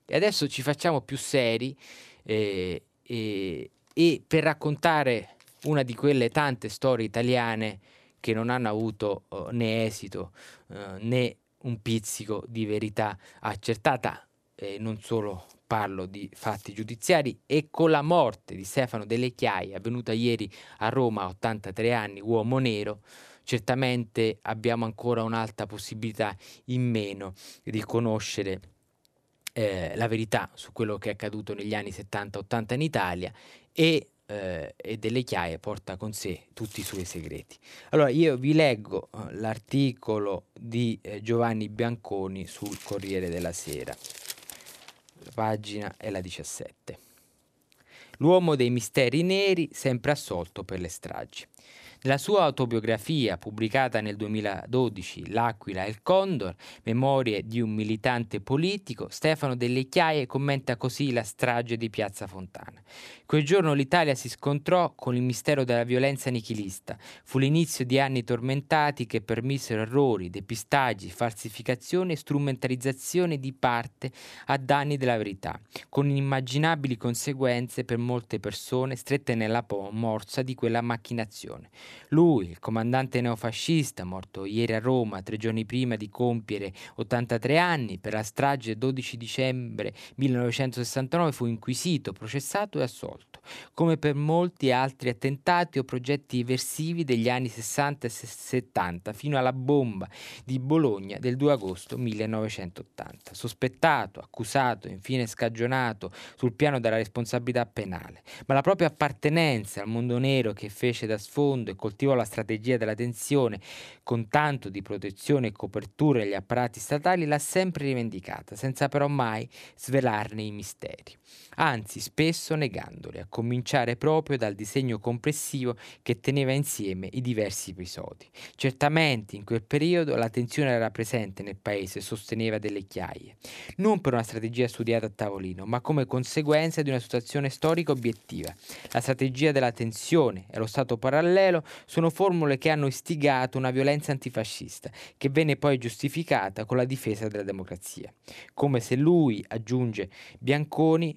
E adesso ci facciamo più seri e per raccontare una di quelle tante storie italiane che non hanno avuto né esito né un pizzico di verità accertata, non solo parlo di fatti giudiziari, e con la morte di Stefano Delle Chiaie avvenuta ieri a Roma a 83 anni, uomo nero, certamente abbiamo ancora un'alta possibilità in meno di conoscere la verità su quello che è accaduto negli anni 70-80 in Italia, e Delle Chiaie porta con sé tutti i suoi segreti. Allora io vi leggo l'articolo di Giovanni Bianconi sul Corriere della Sera, la pagina è la 17. L'uomo dei misteri neri sempre assolto per le stragi. Nella sua autobiografia pubblicata nel 2012, L'Aquila e il Condor, memorie di un militante politico, Stefano Delle Chiaie commenta così la strage di Piazza Fontana. Quel giorno l'Italia si scontrò con il mistero della violenza nichilista. Fu l'inizio di anni tormentati che permisero errori, depistaggi, falsificazioni e strumentalizzazione di parte a danni della verità, con inimmaginabili conseguenze per molte persone strette nella morsa di quella macchinazione. Lui, il comandante neofascista, morto ieri a Roma, 3 giorni prima di compiere 83 anni, per la strage 12 dicembre 1969 fu inquisito, processato e assolto, come per molti altri attentati o progetti eversivi degli anni 60 e 70, fino alla bomba di Bologna del 2 agosto 1980. Sospettato, accusato, infine scagionato sul piano della responsabilità penale, ma la propria appartenenza al mondo nero che fece da sfondo e coltivò la strategia della tensione con tanto di protezione e copertura agli apparati statali l'ha sempre rivendicata, senza però mai svelarne i misteri, anzi spesso negandoli, a cominciare proprio dal disegno complessivo che teneva insieme i diversi episodi. Certamente in quel periodo la tensione era presente nel paese e sosteneva delle chiaie, non per una strategia studiata a tavolino, ma come conseguenza di una situazione storica obiettiva. La strategia della tensione e lo stato parallelo sono formule che hanno istigato una violenza antifascista, che venne poi giustificata con la difesa della democrazia. Come se lui, aggiunge Bianconi,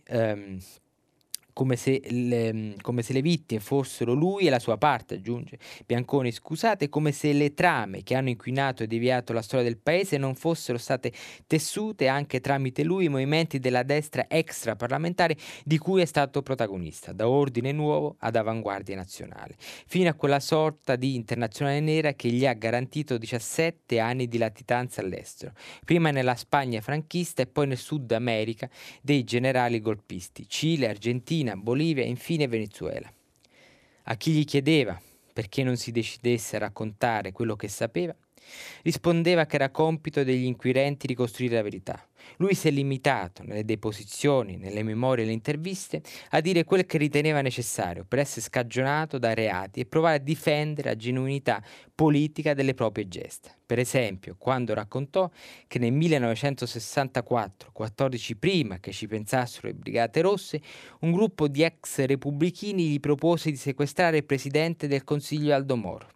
come se le vittime fossero lui e la sua parte, aggiunge Bianconi, scusate, come se le trame che hanno inquinato e deviato la storia del paese non fossero state tessute anche tramite lui i movimenti della destra extraparlamentare di cui è stato protagonista, da Ordine Nuovo ad Avanguardia Nazionale, fino a quella sorta di internazionale nera che gli ha garantito 17 anni di latitanza all'estero, prima nella Spagna franchista e poi nel Sud America dei generali golpisti, Cile, Argentina, Bolivia e infine Venezuela. A chi gli chiedeva perché non si decidesse a raccontare quello che sapeva, rispondeva che era compito degli inquirenti ricostruire la verità. Lui si è limitato, nelle deposizioni, nelle memorie e le interviste, a dire quel che riteneva necessario per essere scagionato da reati e provare a difendere la genuinità politica delle proprie gesta. Per esempio, quando raccontò che nel 1964, 14 prima che ci pensassero le Brigate Rosse, un gruppo di ex repubblichini gli propose di sequestrare il presidente del Consiglio Aldo Moro.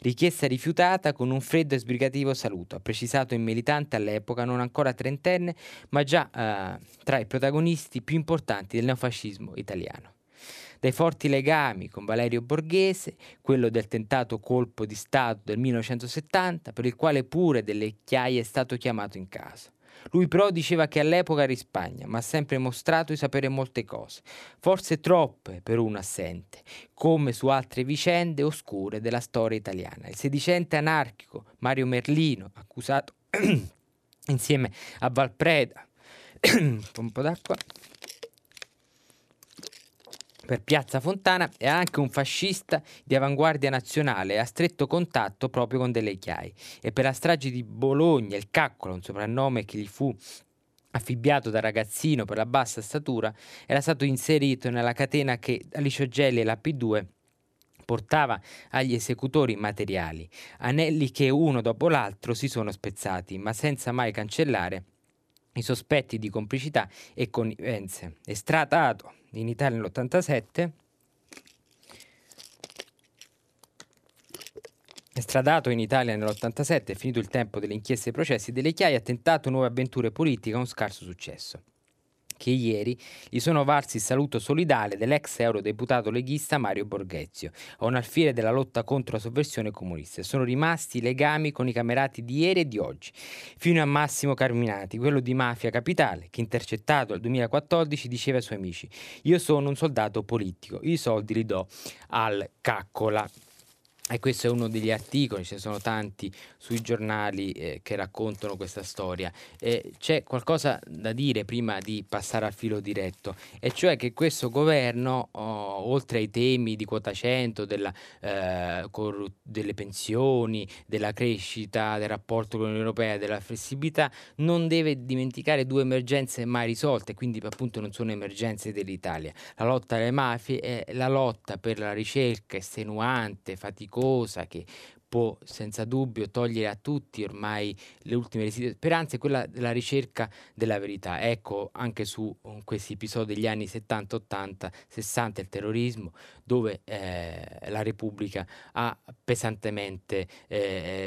Richiesta rifiutata con un freddo e sbrigativo saluto, ha precisato il militante all'epoca non ancora trentenne, ma già tra i protagonisti più importanti del neofascismo italiano. Dai forti legami con Valerio Borghese, quello del tentato colpo di Stato del 1970, per il quale pure Delle Chiaie è stato chiamato in casa. Lui però diceva che all'epoca era in Spagna, ma ha sempre mostrato di sapere molte cose, forse troppe per un assente, come su altre vicende oscure della storia italiana. Il sedicente anarchico Mario Merlino, accusato insieme a Valpreda un po' d'acqua per Piazza Fontana, è anche un fascista di Avanguardia Nazionale, a stretto contatto proprio con Delle Chiaie, e per la strage di Bologna il Caccola, un soprannome che gli fu affibbiato da ragazzino per la bassa statura, era stato inserito nella catena che Licio Gelli e la P2 portava agli esecutori materiali, anelli che uno dopo l'altro si sono spezzati, ma senza mai cancellare i sospetti di complicità e connivenze. Estradato in Italia nell'87, è finito il tempo delle inchieste e processi, Delle Chiaie ha tentato nuove avventure politiche a un scarso successo, che ieri gli sono valsi il saluto solidale dell'ex eurodeputato leghista Mario Borghezio, a un alfiere della lotta contro la sovversione comunista. Sono rimasti i legami con i camerati di ieri e di oggi, fino a Massimo Carminati, quello di Mafia Capitale, che intercettato nel 2014 diceva ai suoi amici: io sono un soldato politico, i soldi li do al Caccola. E questo è uno degli articoli, ce ne sono tanti sui giornali che raccontano questa storia. C'è qualcosa da dire prima di passare al filo diretto, e cioè che questo governo, oltre ai temi di quota 100, delle pensioni, della crescita, del rapporto con l'Unione Europea, della flessibilità, non deve dimenticare due emergenze mai risolte, quindi appunto non sono emergenze dell'Italia: la lotta alle mafie e la lotta per la ricerca estenuante, faticosa, cosa che può senza dubbio togliere a tutti ormai le ultime residue speranze, quella della ricerca della verità. Ecco, anche su questi episodi degli anni 70, 80, 60, il terrorismo, dove la Repubblica ha pesantemente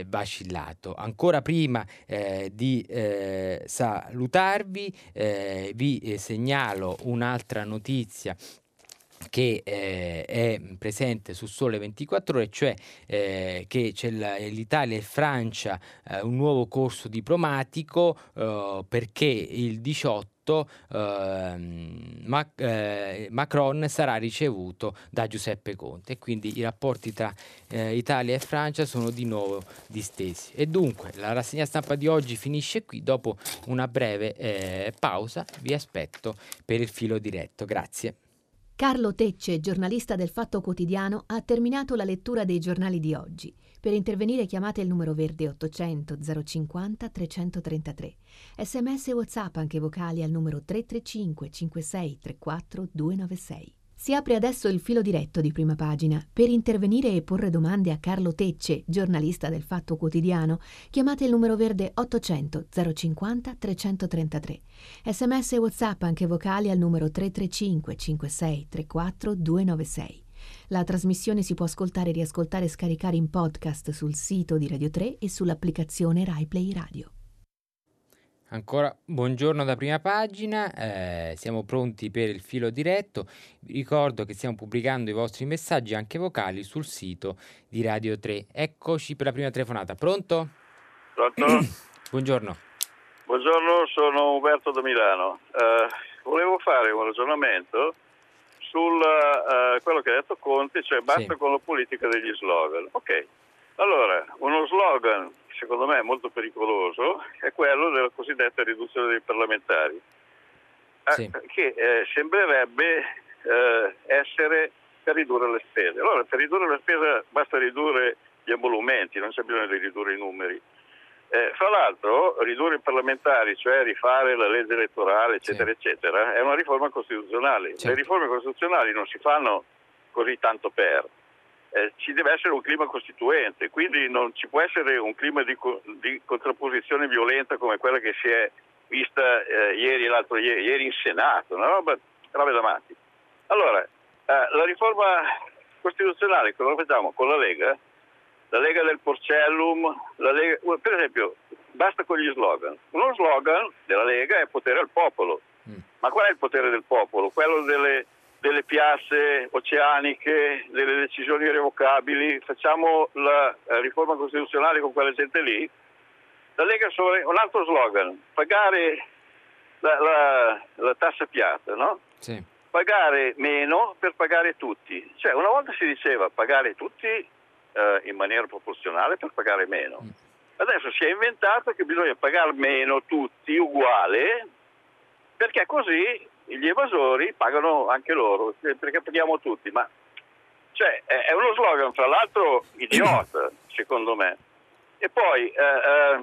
vacillato. Ancora prima di salutarvi, vi segnalo un'altra notizia che è presente su Sole 24 Ore, cioè che c'è l'Italia e Francia un nuovo corso diplomatico perché il 18 Macron sarà ricevuto da Giuseppe Conte, e quindi i rapporti tra Italia e Francia sono di nuovo distesi. E dunque la rassegna stampa di oggi finisce qui. Dopo una breve pausa vi aspetto per il filo diretto. Grazie. Carlo Tecce, giornalista del Fatto Quotidiano, ha terminato la lettura dei giornali di oggi. Per intervenire chiamate il numero verde 800 050 333. SMS e WhatsApp anche vocali al numero 335 56 34 296. Si apre adesso il filo diretto di Prima Pagina. Per intervenire e porre domande a Carlo Tecce, giornalista del Fatto Quotidiano, chiamate il numero verde 800 050 333. SMS e WhatsApp anche vocali al numero 335 56 34 296. La trasmissione si può ascoltare, riascoltare e scaricare in podcast sul sito di Radio 3 e sull'applicazione Rai Play Radio. Ancora buongiorno da Prima Pagina, siamo pronti per il filo diretto. Vi ricordo che stiamo pubblicando i vostri messaggi anche vocali sul sito di Radio 3. Eccoci per la prima telefonata. Pronto? Pronto? Buongiorno. Buongiorno, sono Umberto da Milano. Volevo fare un ragionamento sul quello che ha detto Conte, cioè basta con la politica degli slogan. Ok, allora uno slogan secondo me molto pericoloso è quello della cosiddetta riduzione dei parlamentari, che sembrerebbe essere per ridurre le spese. Allora, per ridurre la spesa basta ridurre gli emolumenti, non c'è bisogno di ridurre i numeri. Fra l'altro, ridurre i parlamentari, cioè rifare la legge elettorale, eccetera, eccetera, è una riforma costituzionale. Certo. Le riforme costituzionali non si fanno così tanto per... ci deve essere un clima costituente, quindi non ci può essere un clima di contrapposizione violenta come quella che si è vista ieri e l'altro ieri in Senato, una roba davanti. Allora, la riforma costituzionale cosa facciamo? Con la Lega? La Lega del Porcellum, la Lega... per esempio, basta con gli slogan. Uno slogan della Lega è potere al popolo, ma qual è il potere del popolo? Quello delle piazze oceaniche, delle decisioni irrevocabili. Facciamo la riforma costituzionale con quella gente lì. La Lega Sole, un altro slogan, pagare la tassa piatta, no? Sì. Pagare meno per pagare tutti. Cioè, una volta si diceva pagare tutti in maniera proporzionale per pagare meno. Adesso si è inventato che bisogna pagare meno tutti uguale, perché così gli evasori pagano anche loro, perché paghiamo tutti. Ma cioè è uno slogan, fra l'altro, idiota, secondo me. E poi la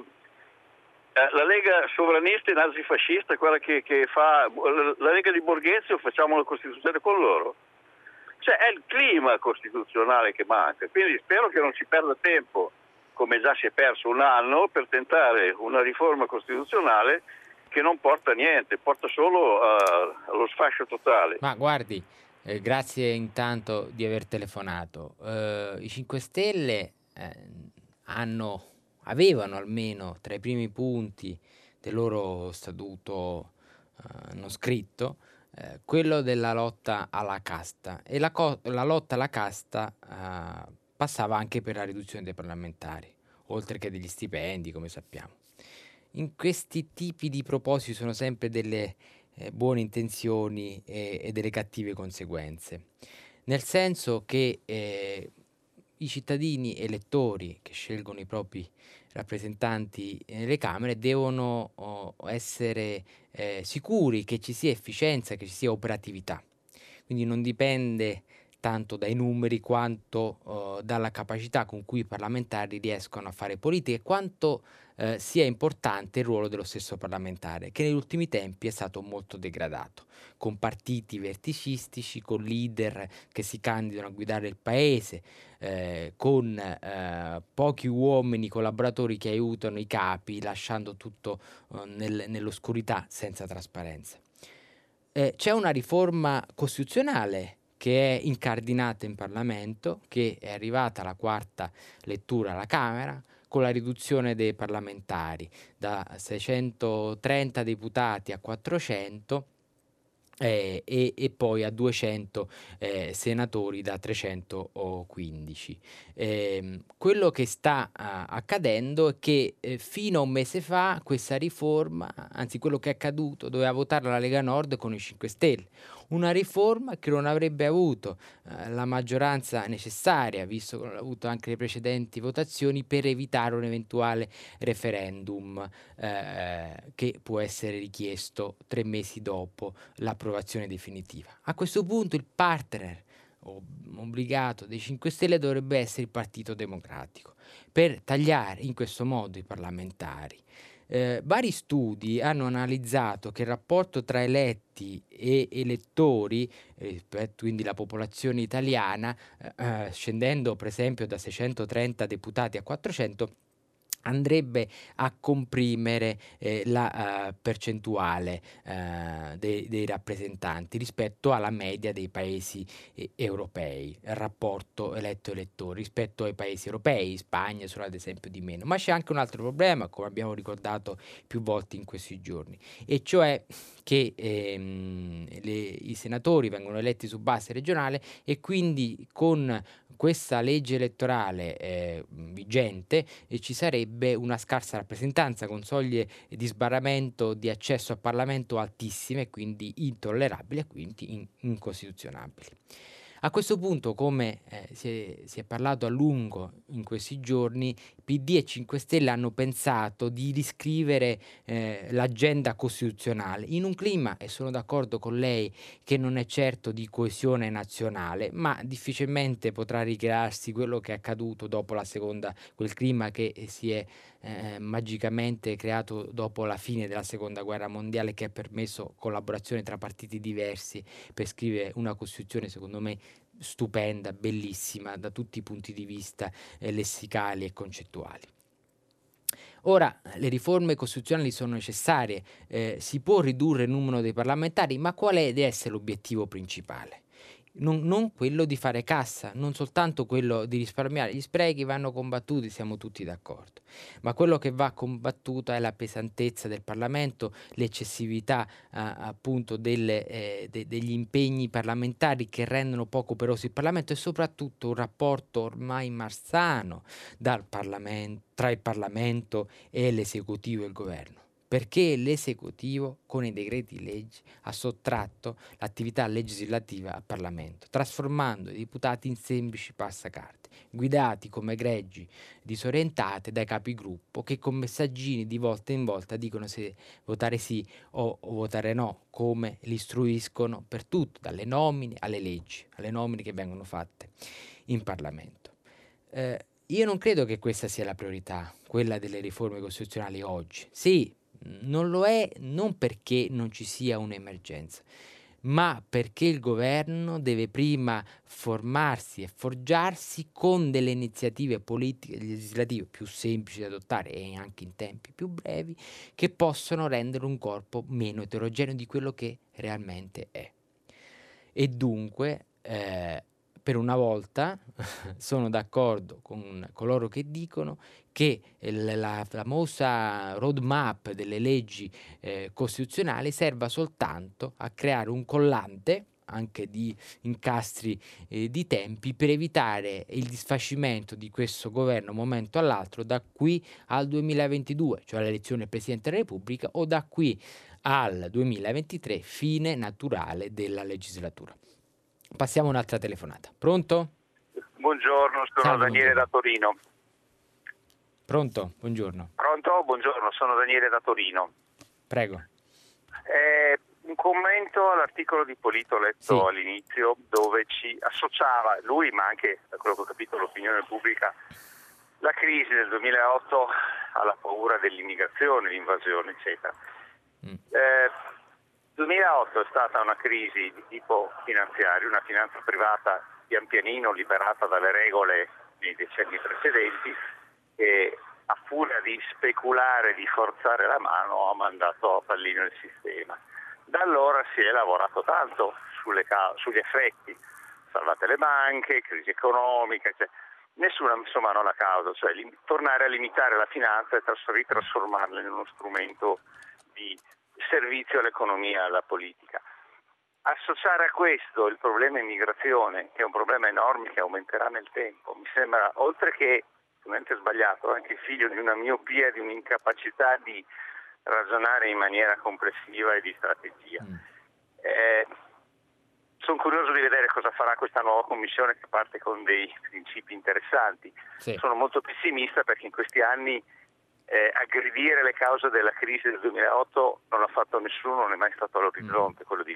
Lega sovranista e nazifascista, quella che fa la Lega di Borghezio, facciamo la Costituzione con loro. Cioè è il clima costituzionale che manca, quindi spero che non si perda tempo, come già si è perso un anno, per tentare una riforma costituzionale che non porta niente, porta solo allo sfascio totale. Ma guardi, grazie intanto di aver telefonato. I 5 Stelle avevano almeno tra i primi punti del loro statuto non scritto quello della lotta alla casta, e la lotta alla casta passava anche per la riduzione dei parlamentari, oltre che degli stipendi, come sappiamo. In questi tipi di propositi sono sempre delle buone intenzioni e delle cattive conseguenze, nel senso che i cittadini elettori che scelgono i propri rappresentanti nelle Camere devono essere sicuri che ci sia efficienza, che ci sia operatività, quindi non dipende tanto dai numeri quanto dalla capacità con cui i parlamentari riescono a fare politica, e quanto sia importante il ruolo dello stesso parlamentare, che negli ultimi tempi è stato molto degradato, con partiti verticistici, con leader che si candidano a guidare il paese, con pochi uomini collaboratori che aiutano i capi, lasciando tutto nell'oscurità, senza trasparenza. C'è una riforma costituzionale che è incardinata in Parlamento, che è arrivata alla quarta lettura alla Camera, con la riduzione dei parlamentari da 630 deputati a 400, e poi a 200 senatori da 315. Quello che sta accadendo è che fino a un mese fa questa riforma, anzi quello che è accaduto, doveva votarla la Lega Nord con i 5 Stelle. Una riforma che non avrebbe avuto la maggioranza necessaria, visto che non ha avuto anche le precedenti votazioni, per evitare un eventuale referendum che può essere richiesto 3 mesi dopo l'approvazione definitiva. A questo punto il partner obbligato dei 5 Stelle dovrebbe essere il Partito Democratico, per tagliare in questo modo i parlamentari. Vari studi hanno analizzato che il rapporto tra eletti e elettori, quindi la popolazione italiana, scendendo per esempio da 630 deputati a 400, andrebbe a comprimere la percentuale dei rappresentanti rispetto alla media dei paesi europei, il rapporto eletto-elettori rispetto ai paesi europei. Spagna sono ad esempio di meno, ma c'è anche un altro problema, come abbiamo ricordato più volte in questi giorni, e cioè che i senatori vengono eletti su base regionale, e quindi con questa legge elettorale vigente ci sarebbe una scarsa rappresentanza, con soglie di sbarramento di accesso al Parlamento altissime, quindi intollerabili e quindi incostituzionabili. A questo punto, come si è parlato a lungo in questi giorni, PD e 5 Stelle hanno pensato di riscrivere l'agenda costituzionale in un clima, e sono d'accordo con lei, che non è certo di coesione nazionale, ma difficilmente potrà ricrearsi quello che è accaduto dopo la seconda, quel clima che si è magicamente creato dopo la fine della seconda guerra mondiale, che ha permesso collaborazione tra partiti diversi per scrivere una costituzione, secondo me, stupenda, bellissima da tutti i punti di vista lessicali e concettuali. Ora, le riforme costituzionali sono necessarie, si può ridurre il numero dei parlamentari, ma qual è deve essere l'obiettivo principale? Non quello di fare cassa, non soltanto quello di risparmiare. Gli sprechi vanno combattuti, siamo tutti d'accordo, ma quello che va combattuta è la pesantezza del Parlamento, l'eccessività appunto degli impegni parlamentari, che rendono poco operoso il Parlamento, e soprattutto un rapporto ormai malsano tra il Parlamento e l'esecutivo e il governo, perché l'esecutivo con i decreti legge ha sottratto l'attività legislativa al Parlamento, trasformando i deputati in semplici passacarte, guidati come greggi disorientate dai capigruppo, che con messaggini di volta in volta dicono se votare sì o votare no, come li istruiscono per tutto, dalle nomine alle leggi, alle nomine che vengono fatte in Parlamento. Io non credo che questa sia la priorità, quella delle riforme costituzionali oggi. Sì, non lo è, non perché non ci sia un'emergenza, ma perché il governo deve prima formarsi e forgiarsi con delle iniziative politiche e legislative più semplici da adottare, e anche in tempi più brevi, che possono rendere un corpo meno eterogeneo di quello che realmente è. E dunque, per una volta sono d'accordo con coloro che dicono che la famosa roadmap delle leggi costituzionali serva soltanto a creare un collante, anche di incastri di tempi, per evitare il disfacimento di questo governo momento all'altro, da qui al 2022, cioè l'elezione del Presidente della Repubblica, o da qui al 2023, fine naturale della legislatura. Passiamo un'altra telefonata. Pronto? Buongiorno, sono Daniele da Torino. Pronto? Buongiorno. Pronto? Buongiorno, sono Daniele da Torino. Prego. Un commento all'articolo di Polito letto all'inizio, dove ci associava lui, ma anche, da quello che ho capito, l'opinione pubblica, la crisi del 2008 alla paura dell'immigrazione, l'invasione, eccetera. 2008 è stata una crisi di tipo finanziario, una finanza privata pian pianino liberata dalle regole nei decenni precedenti, e a furia di speculare, di forzare la mano, ha mandato a pallino il sistema. Da allora si è lavorato tanto sugli effetti, salvate le banche, crisi economica, eccetera. Nessuna mano alla causa, cioè tornare a limitare la finanza e ritrasformarla in uno strumento di servizio all'economia, alla politica. Associare a questo il problema immigrazione, che è un problema enorme che aumenterà nel tempo, mi sembra, oltre che assolutamente sbagliato, anche figlio di una miopia, di un'incapacità di ragionare in maniera complessiva e di strategia. Sono curioso di vedere cosa farà questa nuova commissione, che parte con dei principi interessanti. Sì. Sono molto pessimista perché in questi anni aggredire le cause della crisi del 2008 non l'ha fatto nessuno, non è mai stato all'orizzonte quello di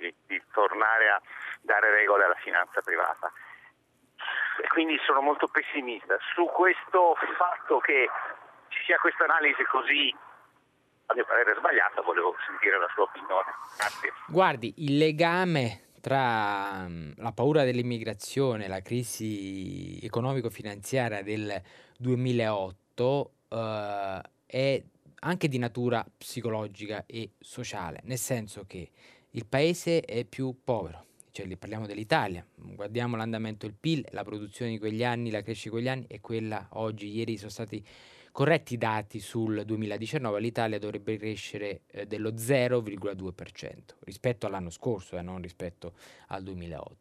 tornare a dare regole alla finanza privata. E quindi sono molto pessimista su questo fatto che ci sia questa analisi così, a mio parere, sbagliata. Volevo sentire la sua opinione. Grazie. Guardi, il legame tra la paura dell'immigrazione, la crisi economico-finanziaria del 2008 è anche di natura psicologica e sociale, nel senso che il paese è più povero, cioè parliamo dell'Italia, guardiamo l'andamento del PIL, la produzione di quegli anni, la crescita di quegli anni e quella oggi. Ieri sono stati corretti dati sul 2019, l'Italia dovrebbe crescere dello 0,2% rispetto all'anno scorso e non rispetto al 2008.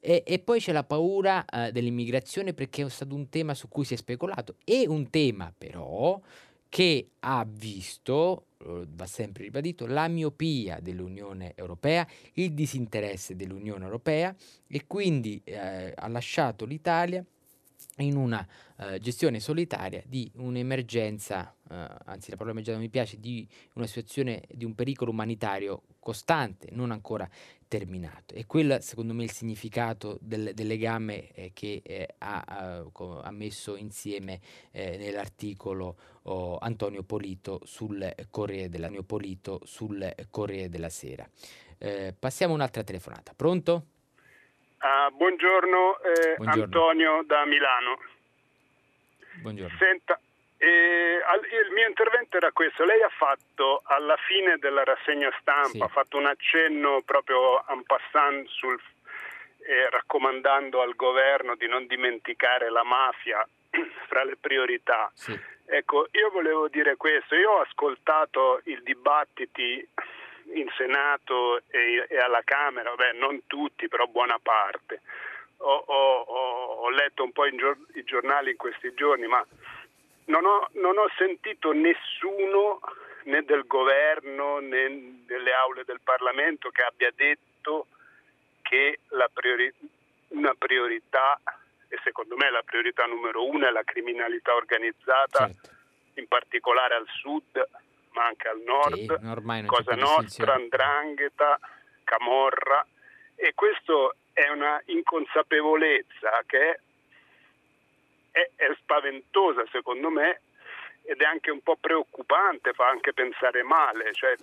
E poi c'è la paura dell'immigrazione, perché è stato un tema su cui si è speculato, e un tema però che ha visto, va sempre ribadito, la miopia dell'Unione Europea, il disinteresse dell'Unione Europea, e quindi ha lasciato l'Italia in una gestione solitaria di un'emergenza, anzi la parola emergenza non mi piace, di una situazione, di un pericolo umanitario costante, non ancora terminato. E quello secondo me è il significato del legame che ha messo insieme nell'articolo Antonio Polito sul Corriere della Sera. Passiamo a un'altra telefonata. Pronto? Buongiorno, buongiorno, Antonio da Milano. Buongiorno. Senta, il mio intervento era questo. Lei ha fatto alla fine della rassegna stampa, sì, ha fatto un accenno proprio en passant sul, raccomandando al governo di non dimenticare la mafia fra le priorità. Sì. Ecco, io volevo dire questo. Io ho ascoltato i dibattiti in Senato e alla Camera, vabbè, non tutti, però buona parte. Ho letto un po' i giornali in questi giorni, ma non ho sentito nessuno, né del governo né delle aule del Parlamento, che abbia detto che una priorità, e secondo me la priorità numero una, è la criminalità organizzata, certo, in particolare al sud, ma anche al nord, sì, ormai Cosa Nostra, 'Ndrangheta, Camorra, e questo è una inconsapevolezza che è spaventosa, secondo me, ed è anche un po' preoccupante, fa anche pensare male, cioè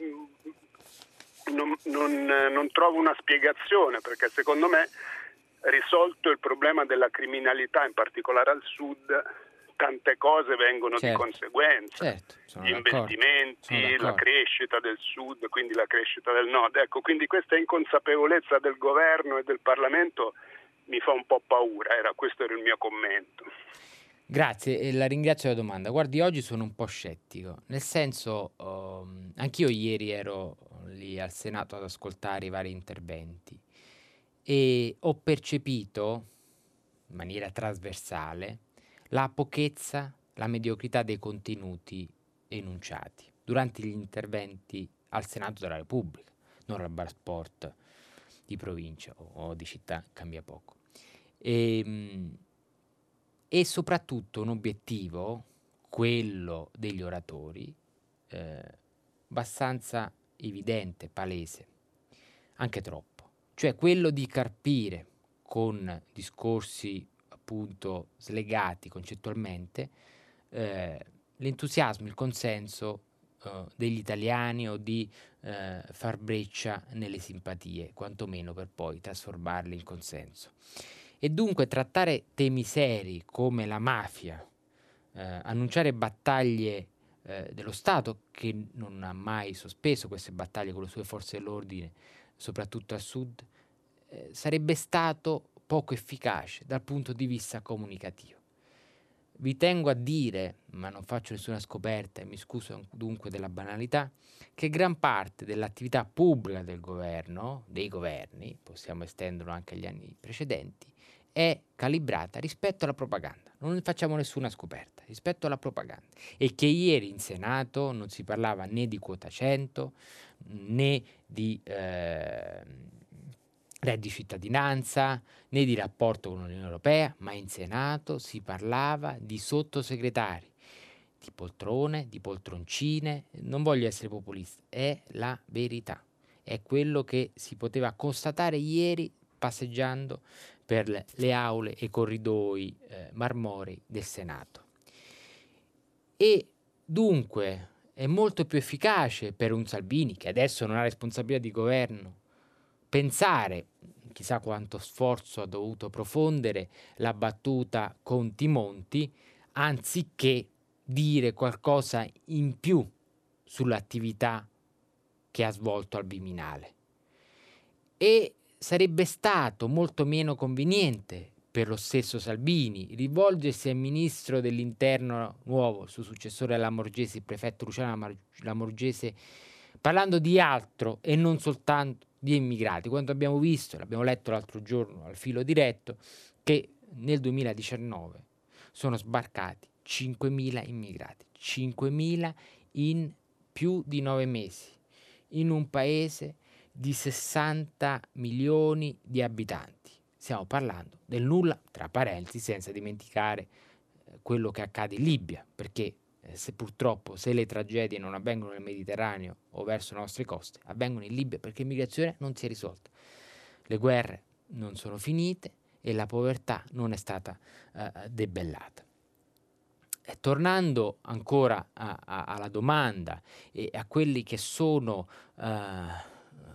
non trovo una spiegazione, perché secondo me, risolto il problema della criminalità, in particolare al sud, tante cose vengono, certo, di conseguenza, certo, gli investimenti, la crescita del sud, quindi la crescita del nord. Ecco, quindi questa inconsapevolezza del governo e del Parlamento mi fa un po' paura. Questo era il mio commento. Grazie, e la ringrazio della domanda. Guardi, oggi sono un po' scettico, nel senso, anch'io ieri ero lì al Senato ad ascoltare i vari interventi e ho percepito in maniera trasversale la pochezza, la mediocrità dei contenuti enunciati durante gli interventi al Senato della Repubblica, non al bar sport di provincia o di città, cambia poco. E soprattutto un obiettivo, quello degli oratori, abbastanza evidente, palese, anche troppo, cioè quello di carpire con discorsi appunto slegati concettualmente l'entusiasmo, il consenso degli italiani, o di far breccia nelle simpatie, quantomeno per poi trasformarli in consenso. E dunque trattare temi seri come la mafia, annunciare battaglie dello Stato, che non ha mai sospeso queste battaglie con le sue forze dell'ordine, soprattutto al sud, sarebbe stato poco efficace dal punto di vista comunicativo. Vi tengo a dire, ma non faccio nessuna scoperta e mi scuso dunque della banalità, che gran parte dell'attività pubblica del governo, dei governi, possiamo estenderlo anche agli anni precedenti, è calibrata rispetto alla propaganda. Non facciamo nessuna scoperta rispetto alla propaganda. E che ieri in Senato non si parlava né di quota 100 né di reddito cittadinanza né di rapporto con l'Unione Europea, ma in Senato si parlava di sottosegretari, di poltrone, di poltroncine. Non voglio essere populista, è la verità, è quello che si poteva constatare ieri passeggiando per le aule e i corridoi marmorei del Senato. E dunque è molto più efficace per un Salvini, che adesso non ha responsabilità di governo, pensare, chissà quanto sforzo ha dovuto profondere, la battuta Conti-Monti, anziché dire qualcosa in più sull'attività che ha svolto al Viminale. E sarebbe stato molto meno conveniente per lo stesso Salvini rivolgersi al ministro dell'interno nuovo, il suo successore Lamorgese, il prefetto Luciano Lamorgese, parlando di altro e non soltanto di immigrati, quando abbiamo visto, l'abbiamo letto l'altro giorno al filo diretto, che nel 2019 sono sbarcati 5.000 immigrati, 5.000 in più di 9 mesi, in un paese di 60 milioni di abitanti. Stiamo parlando del nulla, tra parentesi, senza dimenticare quello che accade in Libia, perché se purtroppo se le tragedie non avvengono nel Mediterraneo o verso le nostre coste, avvengono in Libia, perché l'immigrazione non si è risolta. Le guerre non sono finite e la povertà non è stata debellata. E tornando ancora alla domanda e a quelli che sono le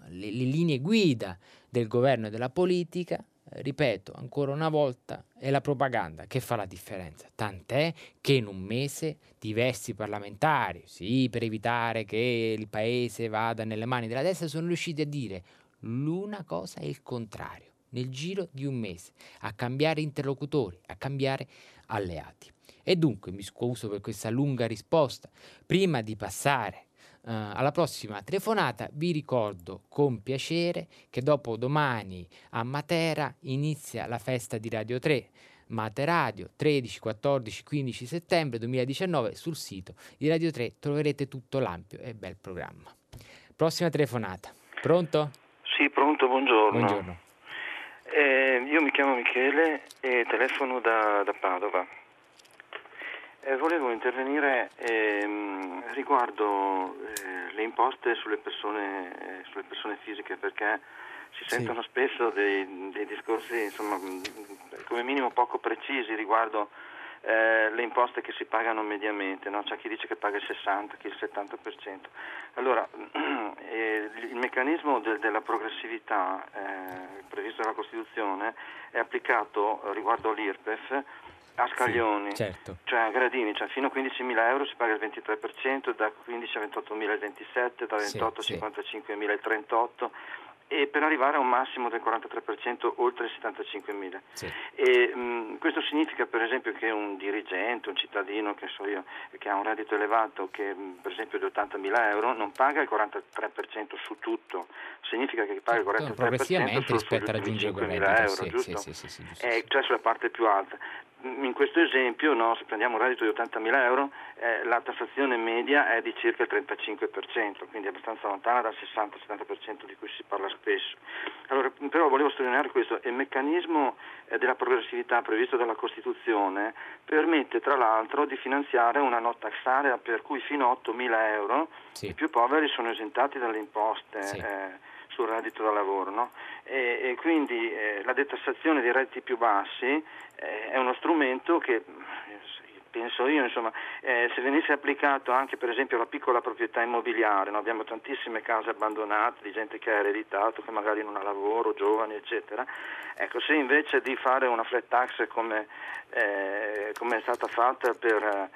linee guida del governo e della politica, ripeto ancora una volta, è la propaganda che fa la differenza, tant'è che in un mese diversi parlamentari, sì, per evitare che il paese vada nelle mani della destra, sono riusciti a dire l'una cosa e il contrario nel giro di un mese, a cambiare interlocutori, a cambiare alleati. E dunque mi scuso per questa lunga risposta. Prima di passare alla prossima telefonata, vi ricordo con piacere che dopo domani a Matera inizia la festa di Radio 3, Materadio, 13, 14, 15 settembre 2019. Sul sito di Radio 3 troverete tutto l'ampio e bel programma. Prossima telefonata. Pronto? Sì, pronto, buongiorno. Buongiorno. Io mi chiamo Michele e telefono da Padova. Volevo intervenire riguardo le imposte sulle persone fisiche, perché si sentono spesso dei discorsi, insomma, come minimo poco precisi riguardo le imposte che si pagano mediamente, no? C'è chi dice che paga il 60%, chi il 70%. Allora, il meccanismo della progressività previsto dalla Costituzione è applicato riguardo all'IRPEF a scaglioni, sì, certo, cioè a gradini, cioè fino a 15.000 euro si paga il 23%, da 15 a 28.000 il 27%, da 28 a 55.000 il 38%, e per arrivare a un massimo del 43% oltre 75.000. Sì. E, questo significa per esempio che un dirigente, un cittadino, che so io, che ha un reddito elevato, che per esempio di 80.000 euro, non paga il 43% su tutto, significa che paga il 43% rispetto a raggiungere 5.000 euro, sì, giusto? Sì, giusto. Cioè sulla parte più alta. In questo esempio, no, se prendiamo un reddito di 80.000 euro, la tassazione media è di circa il 35%, quindi è abbastanza lontana dal 60-70% di cui si parla spesso. Allora, però volevo sottolineare questo, il meccanismo della progressività previsto dalla Costituzione permette tra l'altro di finanziare una non tax area per cui fino a 8.000 euro sì, i più poveri sono esentati dalle imposte. Sì. Sul reddito da lavoro, no? E quindi la detassazione dei redditi più bassi è uno strumento che, penso io, insomma, se venisse applicato anche per esempio alla piccola proprietà immobiliare, no? Abbiamo tantissime case abbandonate di gente che ha ereditato, che magari non ha lavoro, giovani eccetera, ecco, se invece di fare una flat tax come è stata fatta per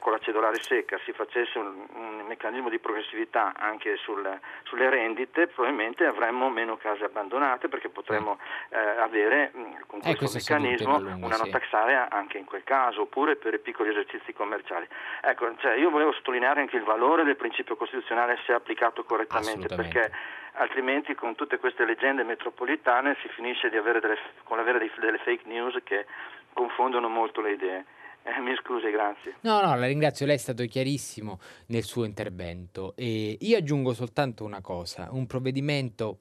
con la cedolare secca si facesse un meccanismo di progressività anche sulle rendite, probabilmente avremmo meno case abbandonate, perché potremmo avere con questo meccanismo una non tax area anche in quel caso, oppure per i piccoli esercizi commerciali. Ecco, cioè, io volevo sottolineare anche il valore del principio costituzionale se applicato correttamente, perché altrimenti con tutte queste leggende metropolitane si finisce di avere delle fake news che confondono molto le idee. Mi scusi, grazie. No, la ringrazio, lei è stato chiarissimo nel suo intervento. E io aggiungo soltanto una cosa, un provvedimento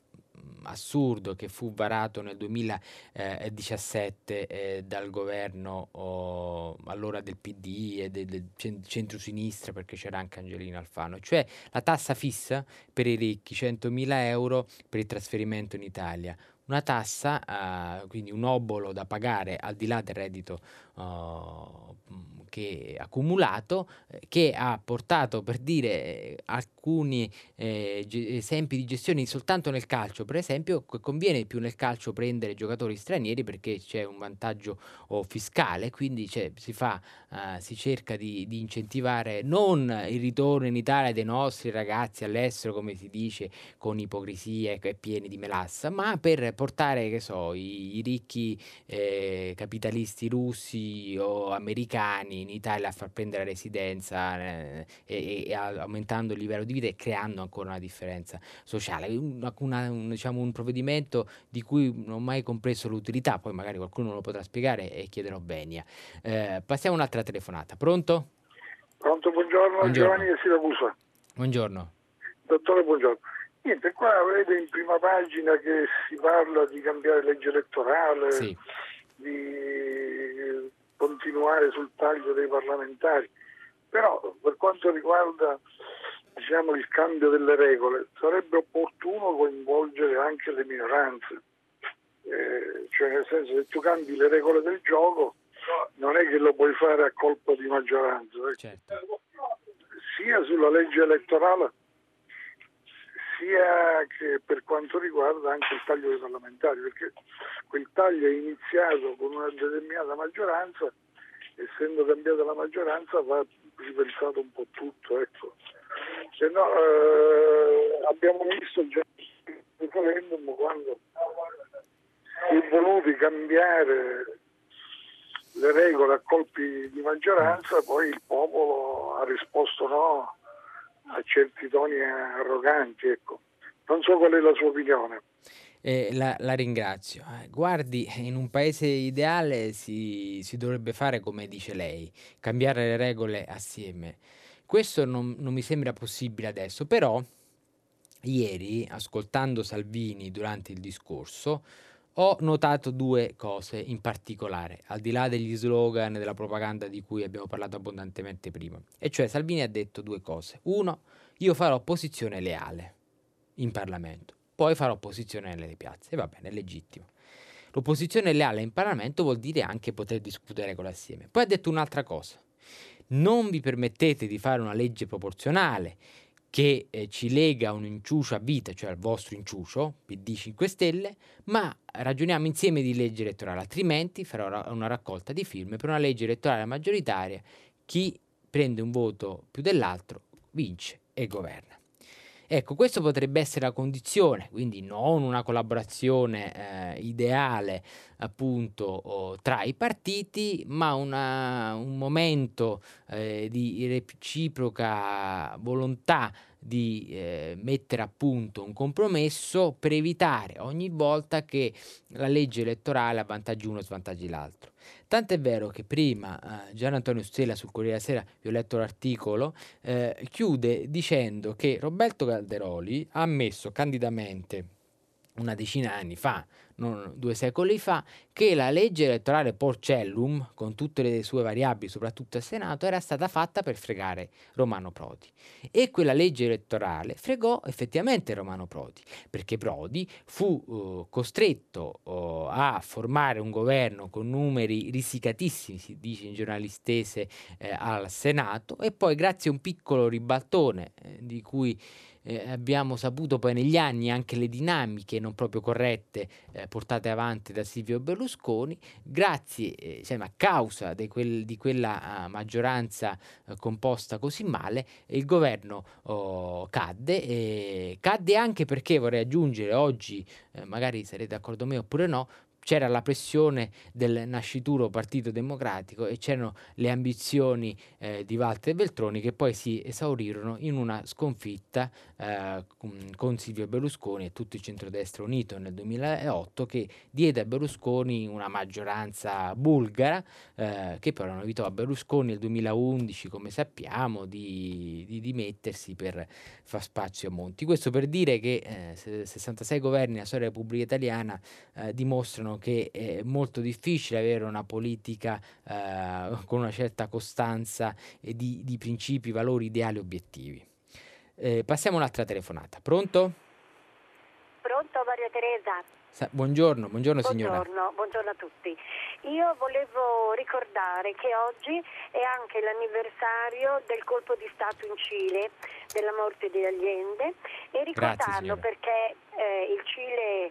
assurdo che fu varato nel 2017 dal governo allora del PD e del centrosinistra, perché c'era anche Angelina Alfano, cioè la tassa fissa per i ricchi, 100.000 euro per il trasferimento in Italia. Una tassa, quindi un obolo da pagare al di là del reddito che accumulato, che ha portato, per dire, alcuni esempi di gestioni soltanto nel calcio. Per esempio, conviene più nel calcio prendere giocatori stranieri perché c'è un vantaggio fiscale, quindi si cerca di incentivare non il ritorno in Italia dei nostri ragazzi all'estero, come si dice con ipocrisia e pieni di melassa, ma per portare, che so, i ricchi capitalisti russi o americani in Italia a far prendere residenza, e aumentando il livello di vita e creando ancora una differenza sociale. Un provvedimento di cui non ho mai compreso l'utilità, poi magari qualcuno lo potrà spiegare e chiederò bene. Passiamo a un'altra telefonata. Pronto? Pronto, buongiorno. Giovanni da Siracusa. Buongiorno. Dottore, buongiorno. Niente, qua vede in prima pagina che si parla di cambiare legge elettorale, sì, di continuare sul taglio dei parlamentari, però per quanto riguarda, diciamo, il cambio delle regole, sarebbe opportuno coinvolgere anche le minoranze, cioè nel senso, se tu cambi le regole del gioco non è che lo puoi fare a colpo di maggioranza, certo, sia sulla legge elettorale sia che per quanto riguarda anche il taglio dei parlamentari, perché quel taglio è iniziato con una determinata maggioranza, essendo cambiata la maggioranza va ripensato un po' tutto, ecco. Se no abbiamo visto già il referendum, quando si è voluti cambiare le regole a colpi di maggioranza, poi il popolo ha risposto no a certi toni arroganti, ecco. Non so qual è la sua opinione. La ringrazio. Guardi, in un paese ideale si dovrebbe fare come dice lei, cambiare le regole assieme. Questo non mi sembra possibile adesso, però ieri, ascoltando Salvini durante il discorso, ho notato due cose in particolare, al di là degli slogan e della propaganda di cui abbiamo parlato abbondantemente prima. E cioè, Salvini ha detto due cose. Uno, io farò opposizione leale in Parlamento, poi farò opposizione nelle piazze. E va bene, è legittimo. L'opposizione leale in Parlamento vuol dire anche poter discutere con l'assieme. Poi ha detto un'altra cosa. Non vi permettete di fare una legge proporzionale che ci lega un inciucio a vita, cioè al vostro inciucio, PD 5 Stelle, ma ragioniamo insieme di legge elettorale, altrimenti farò una raccolta di firme per una legge elettorale maggioritaria, chi prende un voto più dell'altro vince e governa. Ecco, questo potrebbe essere la condizione, quindi non una collaborazione ideale appunto tra i partiti, ma un momento di reciproca volontà di mettere a punto un compromesso per evitare ogni volta che la legge elettorale avvantaggi uno e svantaggi l'altro. Tant'è vero che prima Gian Antonio Stella sul Corriere della Sera, vi ho letto l'articolo, chiude dicendo che Roberto Calderoli ha ammesso candidamente una decina di anni fa, non 2 secoli fa, che la legge elettorale Porcellum, con tutte le sue variabili, soprattutto al Senato, era stata fatta per fregare Romano Prodi. E quella legge elettorale fregò effettivamente Romano Prodi, perché Prodi fu costretto a formare un governo con numeri risicatissimi, si dice in giornalistese, al Senato, e poi grazie a un piccolo ribaltone di cui abbiamo saputo poi negli anni anche le dinamiche non proprio corrette portate avanti da Silvio Berlusconi, grazie, insomma, a causa di quella maggioranza composta così male, il governo cadde, cadde anche perché, vorrei aggiungere oggi, magari sarete d'accordo con me oppure no, c'era la pressione del nascituro Partito Democratico e c'erano le ambizioni di Walter Veltroni, che poi si esaurirono in una sconfitta con Silvio Berlusconi e tutto il centrodestra unito nel 2008, che diede a Berlusconi una maggioranza bulgara, che però non evitò a Berlusconi nel 2011, come sappiamo, di dimettersi per far spazio a Monti. Questo per dire che 66 governi nella storia della Repubblica Italiana dimostrano che è molto difficile avere una politica con una certa costanza di principi, valori, ideali, obiettivi. Passiamo a un'altra telefonata. Pronto? Pronto, Maria Teresa. Buongiorno, buongiorno signora. Buongiorno a tutti. Io volevo ricordare che oggi è anche l'anniversario del colpo di Stato in Cile, della morte di Allende, e ricordarlo perché il Cile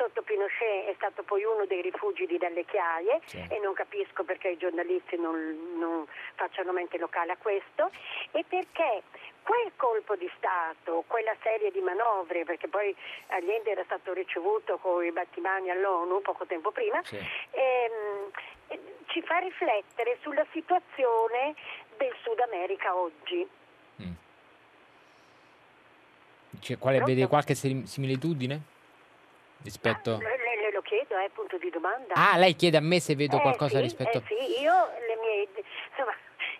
sotto Pinochet è stato poi uno dei rifugi dalle Chiaie, sì, e non capisco perché i giornalisti non facciano mente locale a questo, e perché quel colpo di Stato, quella serie di manovre, perché poi Allende era stato ricevuto con i battimani all'ONU poco tempo prima, sì, ci fa riflettere sulla situazione del Sud America oggi. Cioè, quale, vede qualche similitudine rispetto? Le lo chiedo, è punto di domanda. Ah, lei chiede a me se vedo qualcosa, sì, rispetto? Sì, io le mie, insomma,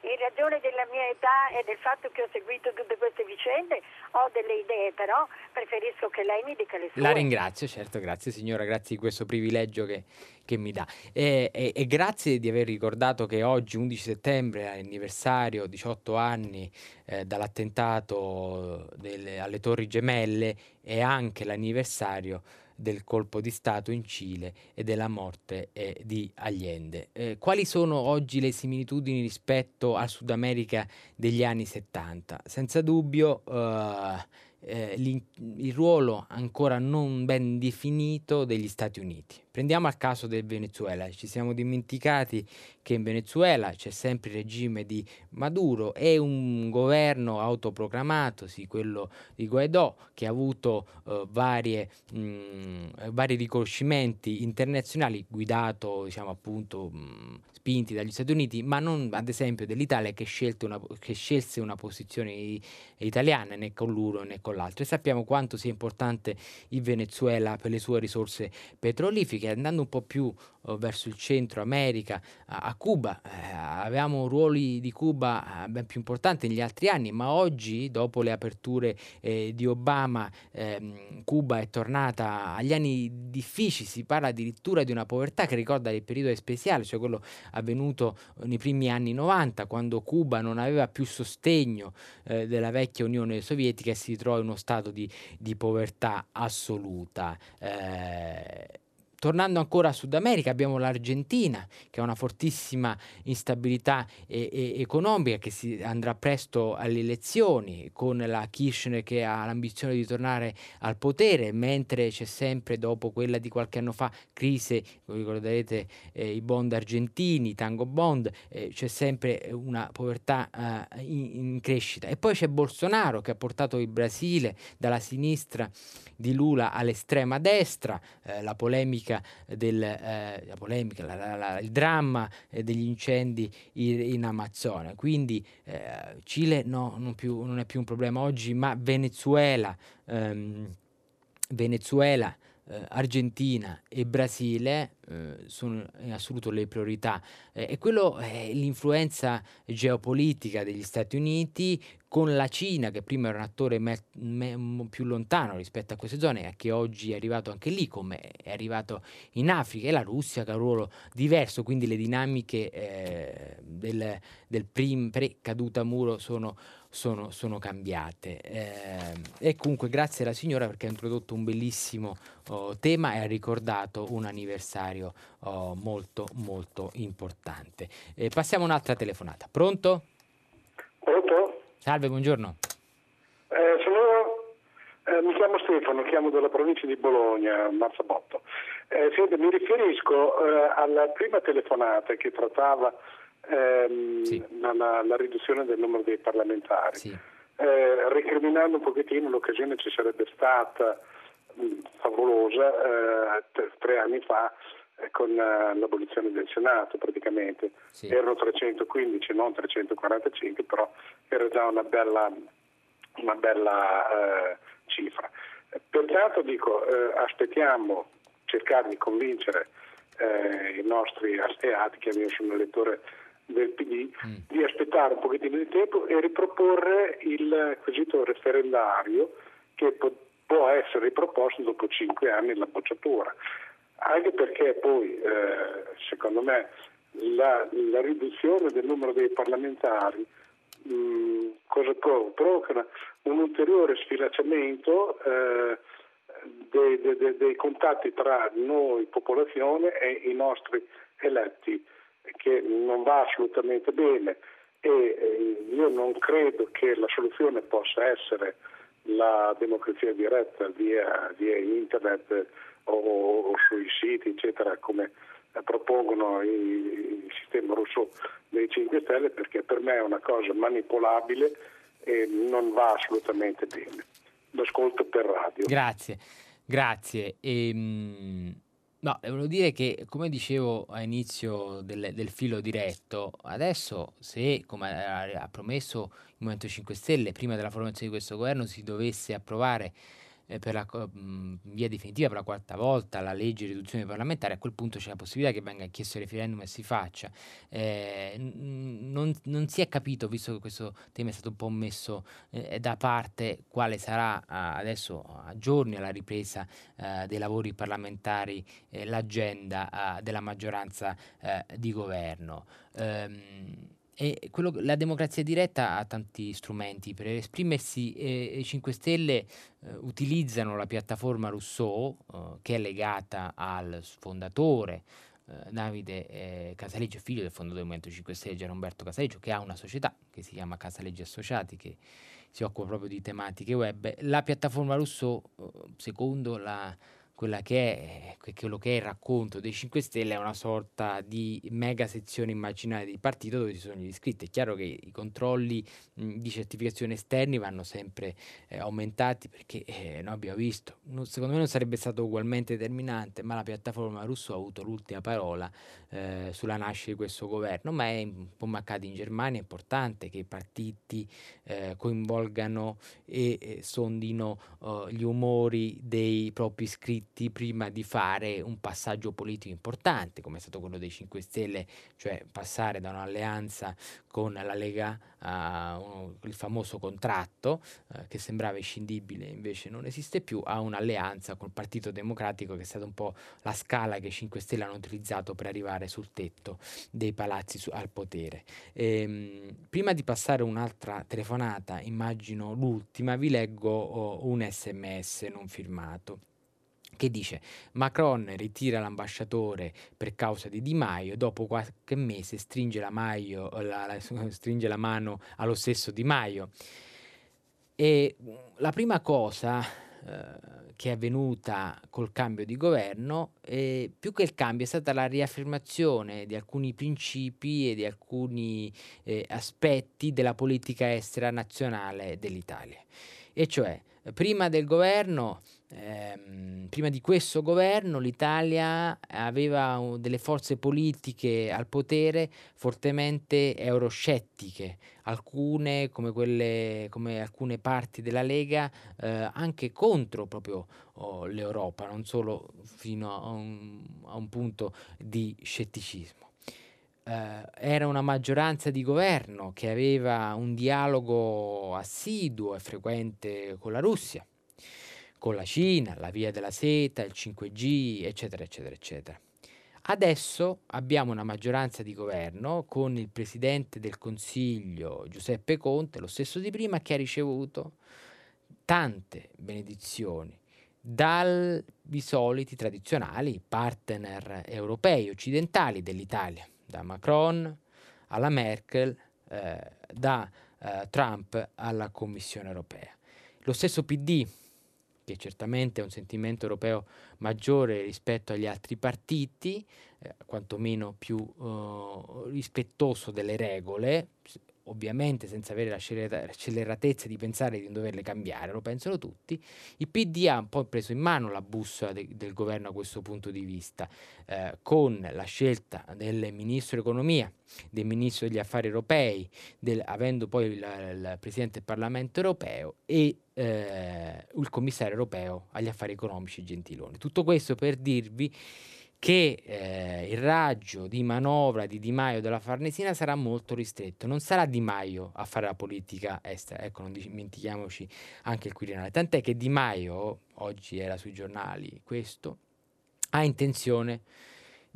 in ragione della mia età e del fatto che ho seguito tutte queste vicende, ho delle idee, però preferisco che lei mi dica le sue. La ringrazio, certo, grazie signora, grazie di questo privilegio che mi dà. E grazie di aver ricordato che oggi, 11 settembre, è l'anniversario, 18 anni dall'attentato alle Torri Gemelle, e anche l'anniversario del colpo di Stato in Cile e della morte di Allende. Quali sono oggi le similitudini rispetto al Sud America degli anni 70? Senza dubbio il ruolo ancora non ben definito degli Stati Uniti. Prendiamo il caso del Venezuela. Ci siamo dimenticati che in Venezuela c'è sempre il regime di Maduro e un governo autoproclamato, sì, quello di Guaidó, che ha avuto vari riconoscimenti internazionali, guidato, diciamo, appunto, spinti dagli Stati Uniti, ma non ad esempio dell'Italia, che scelse una posizione italiana, né con l'uno né con l'altro. E sappiamo quanto sia importante il Venezuela per le sue risorse petrolifere. Andando un po' più verso il Centro America, a Cuba, avevamo ruoli di Cuba ben più importanti negli altri anni, ma oggi, dopo le aperture di Obama, Cuba è tornata agli anni difficili. Si parla addirittura di una povertà che ricorda il periodo especiale, cioè quello avvenuto nei primi anni 90, quando Cuba non aveva più sostegno della vecchia Unione Sovietica e si trova in uno stato di povertà assoluta. Tornando ancora a Sud America, abbiamo l'Argentina, che ha una fortissima instabilità economica, che si andrà presto alle elezioni, con la Kirchner che ha l'ambizione di tornare al potere, mentre c'è sempre, dopo quella di qualche anno fa, crisi, voi ricorderete i bond argentini, i tango bond, c'è sempre una povertà in crescita. E poi c'è Bolsonaro, che ha portato il Brasile dalla sinistra di Lula all'estrema destra, il dramma degli incendi in Amazzonia. Quindi Cile non è più un problema oggi, ma Venezuela, Argentina e Brasile sono in assoluto le priorità, e quello è l'influenza geopolitica degli Stati Uniti, con la Cina, che prima era un attore più lontano rispetto a queste zone, e che oggi è arrivato anche lì, come è arrivato in Africa, e la Russia, che ha un ruolo diverso. Quindi le dinamiche del pre-caduta muro sono cambiate. E comunque grazie alla signora, perché ha introdotto un bellissimo tema e ha ricordato un anniversario molto molto importante. Passiamo a un'altra telefonata. Pronto? Salve, buongiorno. Sono Mi chiamo Stefano, chiamo dalla provincia di Bologna, Marzabotto. Mi riferisco alla prima telefonata che trattava la riduzione del numero dei parlamentari. Sì. Recriminando un pochettino, l'occasione ci sarebbe stata favolosa 3 anni fa con l'abolizione del Senato praticamente. Sì. Erano 315, non 345, però era già una bella cifra. Pertanto dico, aspettiamo, cercare di convincere i nostri asteati, che io sono un elettore del PD, di aspettare un pochettino di tempo e riproporre il quesito referendario che può essere riproposto dopo 5 anni la bocciatura. Anche perché poi, secondo me, la riduzione del numero dei parlamentari cosa provoca? Un ulteriore sfilacciamento dei contatti tra noi, popolazione, e i nostri eletti, che non va assolutamente bene, e io non credo che la soluzione possa essere la democrazia diretta via internet o sui siti, eccetera, come propongono il sistema russo dei 5 Stelle, perché per me è una cosa manipolabile e non va assolutamente bene. L'ascolto per radio. Grazie. No, volevo dire che, come dicevo all'inizio del filo diretto, adesso, se, come ha promesso il Movimento 5 Stelle prima della formazione di questo governo, si dovesse approvare in via definitiva per la 4ª volta la legge di riduzione parlamentare, a quel punto c'è la possibilità che venga chiesto il referendum e si faccia. Non si è capito, visto che questo tema è stato un po' messo da parte, quale sarà adesso, a giorni alla ripresa dei lavori parlamentari, l'agenda della maggioranza di governo. E la democrazia diretta ha tanti strumenti per esprimersi, e i 5 Stelle utilizzano la piattaforma Rousseau, che è legata al fondatore Davide Casaleggio, figlio del fondatore del Movimento 5 Stelle Gian Roberto Casaleggio, che ha una società che si chiama Casaleggio Associati, che si occupa proprio di tematiche web. La piattaforma Rousseau, secondo quello che è il racconto dei 5 Stelle, è una sorta di mega sezione immaginaria di partito dove ci sono gli iscritti. È chiaro che i controlli di certificazione esterni vanno sempre aumentati, perché noi abbiamo visto, secondo me non sarebbe stato ugualmente determinante, ma la piattaforma Russo ha avuto l'ultima parola sulla nascita di questo governo. Ma è un po' mancato in Germania, è importante che i partiti coinvolgano e sondino gli umori dei propri iscritti prima di fare un passaggio politico importante, come è stato quello dei 5 Stelle, cioè passare da un'alleanza con la Lega a il famoso contratto che sembrava inscindibile, invece non esiste più, a un'alleanza col Partito Democratico, che è stata un po' la scala che i 5 Stelle hanno utilizzato per arrivare sul tetto dei palazzi al potere. Prima di passare un'altra telefonata, immagino l'ultima, vi leggo un SMS non firmato, che dice: Macron ritira l'ambasciatore per causa di Di Maio, dopo qualche mese stringe la mano allo stesso Di Maio. E la prima cosa che è avvenuta col cambio di governo, più che il cambio, è stata la riaffermazione di alcuni principi e di alcuni aspetti della politica estera nazionale dell'Italia. E cioè, prima di questo governo, l'Italia aveva delle forze politiche al potere fortemente euroscettiche, alcune come alcune parti della Lega, anche contro proprio l'Europa, non solo fino a un punto di scetticismo. Era una maggioranza di governo che aveva un dialogo assiduo e frequente con la Russia, con la Cina, la via della seta, il 5G, eccetera, eccetera, eccetera. Adesso abbiamo una maggioranza di governo con il presidente del Consiglio Giuseppe Conte, lo stesso di prima, che ha ricevuto tante benedizioni dai soliti tradizionali partner europei, occidentali dell'Italia, da Macron alla Merkel, da Trump alla Commissione europea. Lo stesso PD che certamente è un sentimento europeo maggiore rispetto agli altri partiti, quantomeno più rispettoso delle regole, ovviamente senza avere la scelleratezza di pensare di non doverle cambiare, lo pensano tutti. Il PD ha un po' preso in mano la bussola del governo a questo punto di vista, con la scelta del ministro dell'economia, del ministro degli affari europei, avendo poi il presidente del Parlamento europeo e il commissario europeo agli affari economici Gentiloni. Tutto questo per dirvi che il raggio di manovra di Di Maio della Farnesina sarà molto ristretto, non sarà Di Maio a fare la politica estera, ecco, non dimentichiamoci anche il Quirinale, tant'è che Di Maio, oggi era sui giornali questo, ha intenzione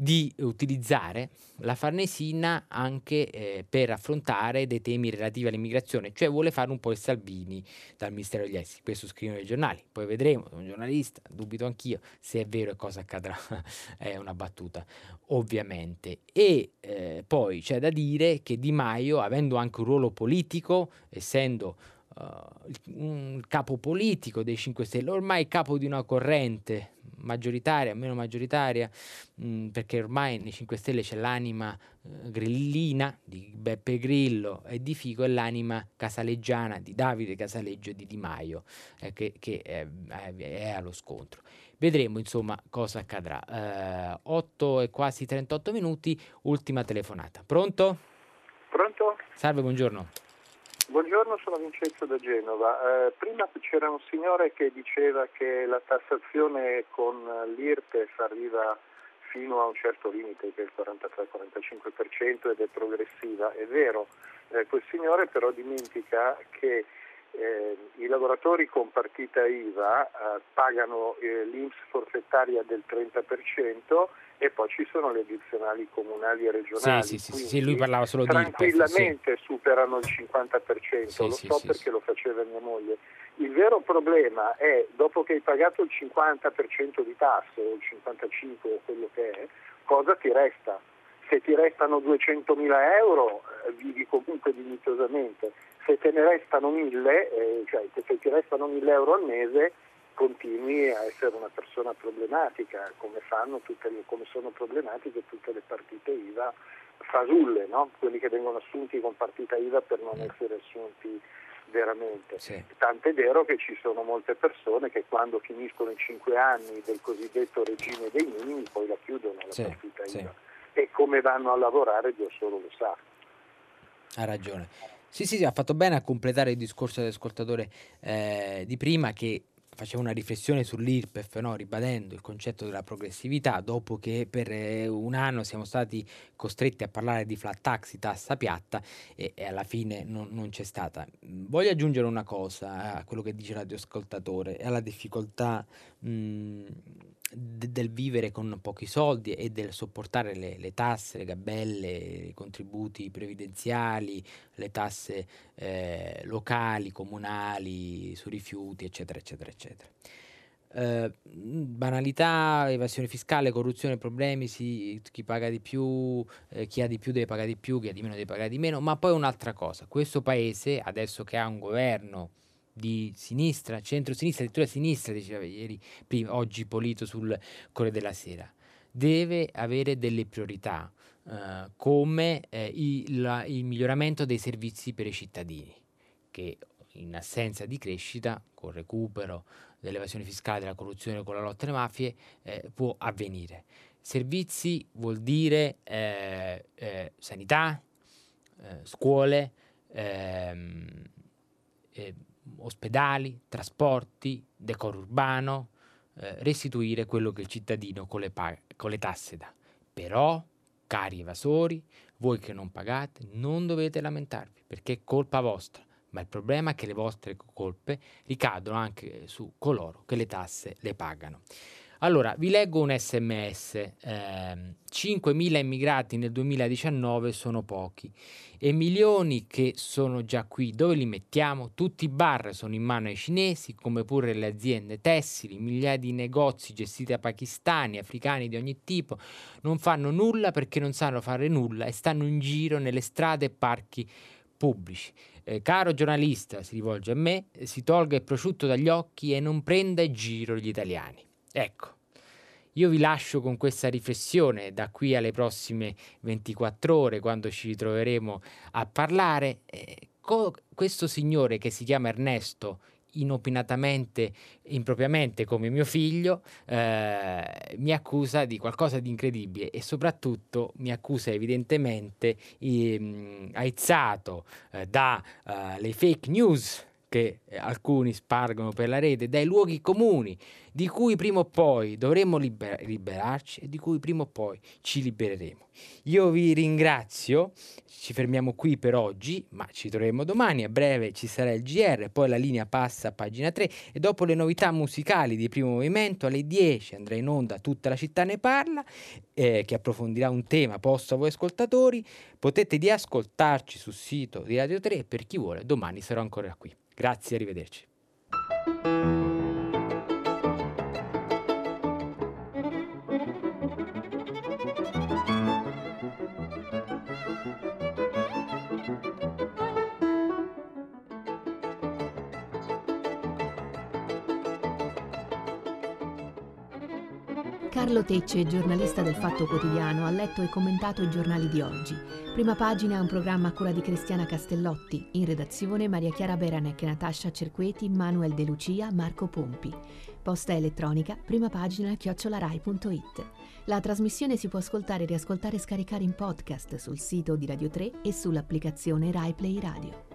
di utilizzare la Farnesina anche per affrontare dei temi relativi all'immigrazione, cioè vuole fare un po' il Salvini dal Ministero degli Esteri, questo scrivono i giornali, poi vedremo, sono un giornalista, dubito anch'io se è vero e cosa accadrà, è una battuta ovviamente. E poi c'è da dire che Di Maio, avendo anche un ruolo politico, essendo un capo politico dei 5 Stelle, ormai capo di una corrente maggioritaria, meno maggioritaria, perché ormai nei 5 Stelle c'è l'anima grillina di Beppe Grillo e di Fico e l'anima casaleggiana di Davide Casaleggio e di Di Maio, che è allo scontro. Vedremo insomma cosa accadrà. 8 e quasi 38 minuti, ultima telefonata. Pronto? Pronto? Salve, buongiorno. Buongiorno, sono Vincenzo da Genova. Prima c'era un signore che diceva che la tassazione con l'IRPEF arriva fino a un certo limite, che è il 43-45%, ed è progressiva. È vero, quel signore però dimentica che i lavoratori con partita IVA pagano l'INPS forfettaria del 30%, e poi ci sono le addizionali comunali e regionali. Sì, lui parlava solo di IRPEF. Tranquillamente sì, superano il 50%, sì, lo so, sì, perché sì, lo faceva mia moglie. Il vero problema è, dopo che hai pagato il 50% di tasse, o il 55% o quello che è, cosa ti resta? Se ti restano 200.000 euro vivi comunque dignitosamente, se te ne restano 1.000, cioè se ti restano 1.000 euro al mese continui a essere una persona problematica, come sono problematiche tutte le partite IVA fasulle, no? Quelli che vengono assunti con partita IVA per non essere assunti veramente. Sì. Tant'è vero che ci sono molte persone che quando finiscono i 5 anni del cosiddetto regime dei minimi poi la chiudono la partita IVA. E come vanno a lavorare Dio solo lo sa. Ha ragione. Sì, ha fatto bene a completare il discorso dell'ascoltatore di prima, che faceva una riflessione sull'IRPEF, no? Ribadendo il concetto della progressività, dopo che per un anno siamo stati costretti a parlare di flat tax, tassa piatta, e alla fine non c'è stata. Voglio aggiungere una cosa a quello che dice l'ascoltatore, alla difficoltà del vivere con pochi soldi e del sopportare le tasse, le gabelle, i contributi previdenziali, le tasse locali, comunali, su rifiuti, eccetera, eccetera, eccetera. Banalità, evasione fiscale, corruzione, problemi, sì, chi paga di più, chi ha di più deve pagare di più, chi ha di meno deve pagare di meno, ma poi un'altra cosa, questo paese, adesso che ha un governo di sinistra, centro-sinistra, addirittura sinistra, diceva oggi Polito sul Corriere della Sera, deve avere delle priorità, come il miglioramento dei servizi per i cittadini, che in assenza di crescita, col recupero dell'evasione fiscale, della corruzione, con la lotta alle mafie, può avvenire. Servizi vuol dire sanità, scuole, ospedali, trasporti, decoro urbano, restituire quello che il cittadino con le tasse dà. Però, cari evasori, voi che non pagate, non dovete lamentarvi, perché è colpa vostra, ma il problema è che le vostre colpe ricadono anche su coloro che le tasse le pagano. Allora, vi leggo un SMS, 5.000 immigrati nel 2019 sono pochi e milioni che sono già qui, dove li mettiamo? Tutti i bar sono in mano ai cinesi, come pure le aziende tessili, migliaia di negozi gestiti da pakistani, africani di ogni tipo, non fanno nulla perché non sanno fare nulla e stanno in giro nelle strade e parchi pubblici. Caro giornalista, si rivolge a me, si tolga il prosciutto dagli occhi e non prenda in giro gli italiani. Ecco, io vi lascio con questa riflessione da qui alle prossime 24 ore, quando ci ritroveremo a parlare. Questo signore che si chiama Ernesto, inopinatamente, impropriamente come mio figlio, mi accusa di qualcosa di incredibile e soprattutto mi accusa evidentemente aizzato dalle fake news che alcuni spargono per la rete, dai luoghi comuni di cui prima o poi dovremmo liberarci e di cui prima o poi ci libereremo. Io vi ringrazio, ci fermiamo qui per oggi, ma ci troveremo domani, a breve ci sarà il GR, poi la linea passa a pagina 3 e dopo le novità musicali di Primo Movimento alle 10 andrà in onda Tutta la città ne parla, che approfondirà un tema posto a voi ascoltatori. Potete riascoltarci sul sito di Radio 3 e per chi vuole domani sarò ancora qui. Grazie, arrivederci. Carlo Tecce, giornalista del Fatto Quotidiano, ha letto e commentato i giornali di oggi. Prima pagina, un programma a cura di Cristiana Castellotti. In redazione Maria Chiara Beranec, Natascia Cerqueti, Manuel De Lucia, Marco Pompi. Posta elettronica, prima pagina @rai.it. La trasmissione si può ascoltare, riascoltare e scaricare in podcast sul sito di Radio 3 e sull'applicazione Rai Play Radio.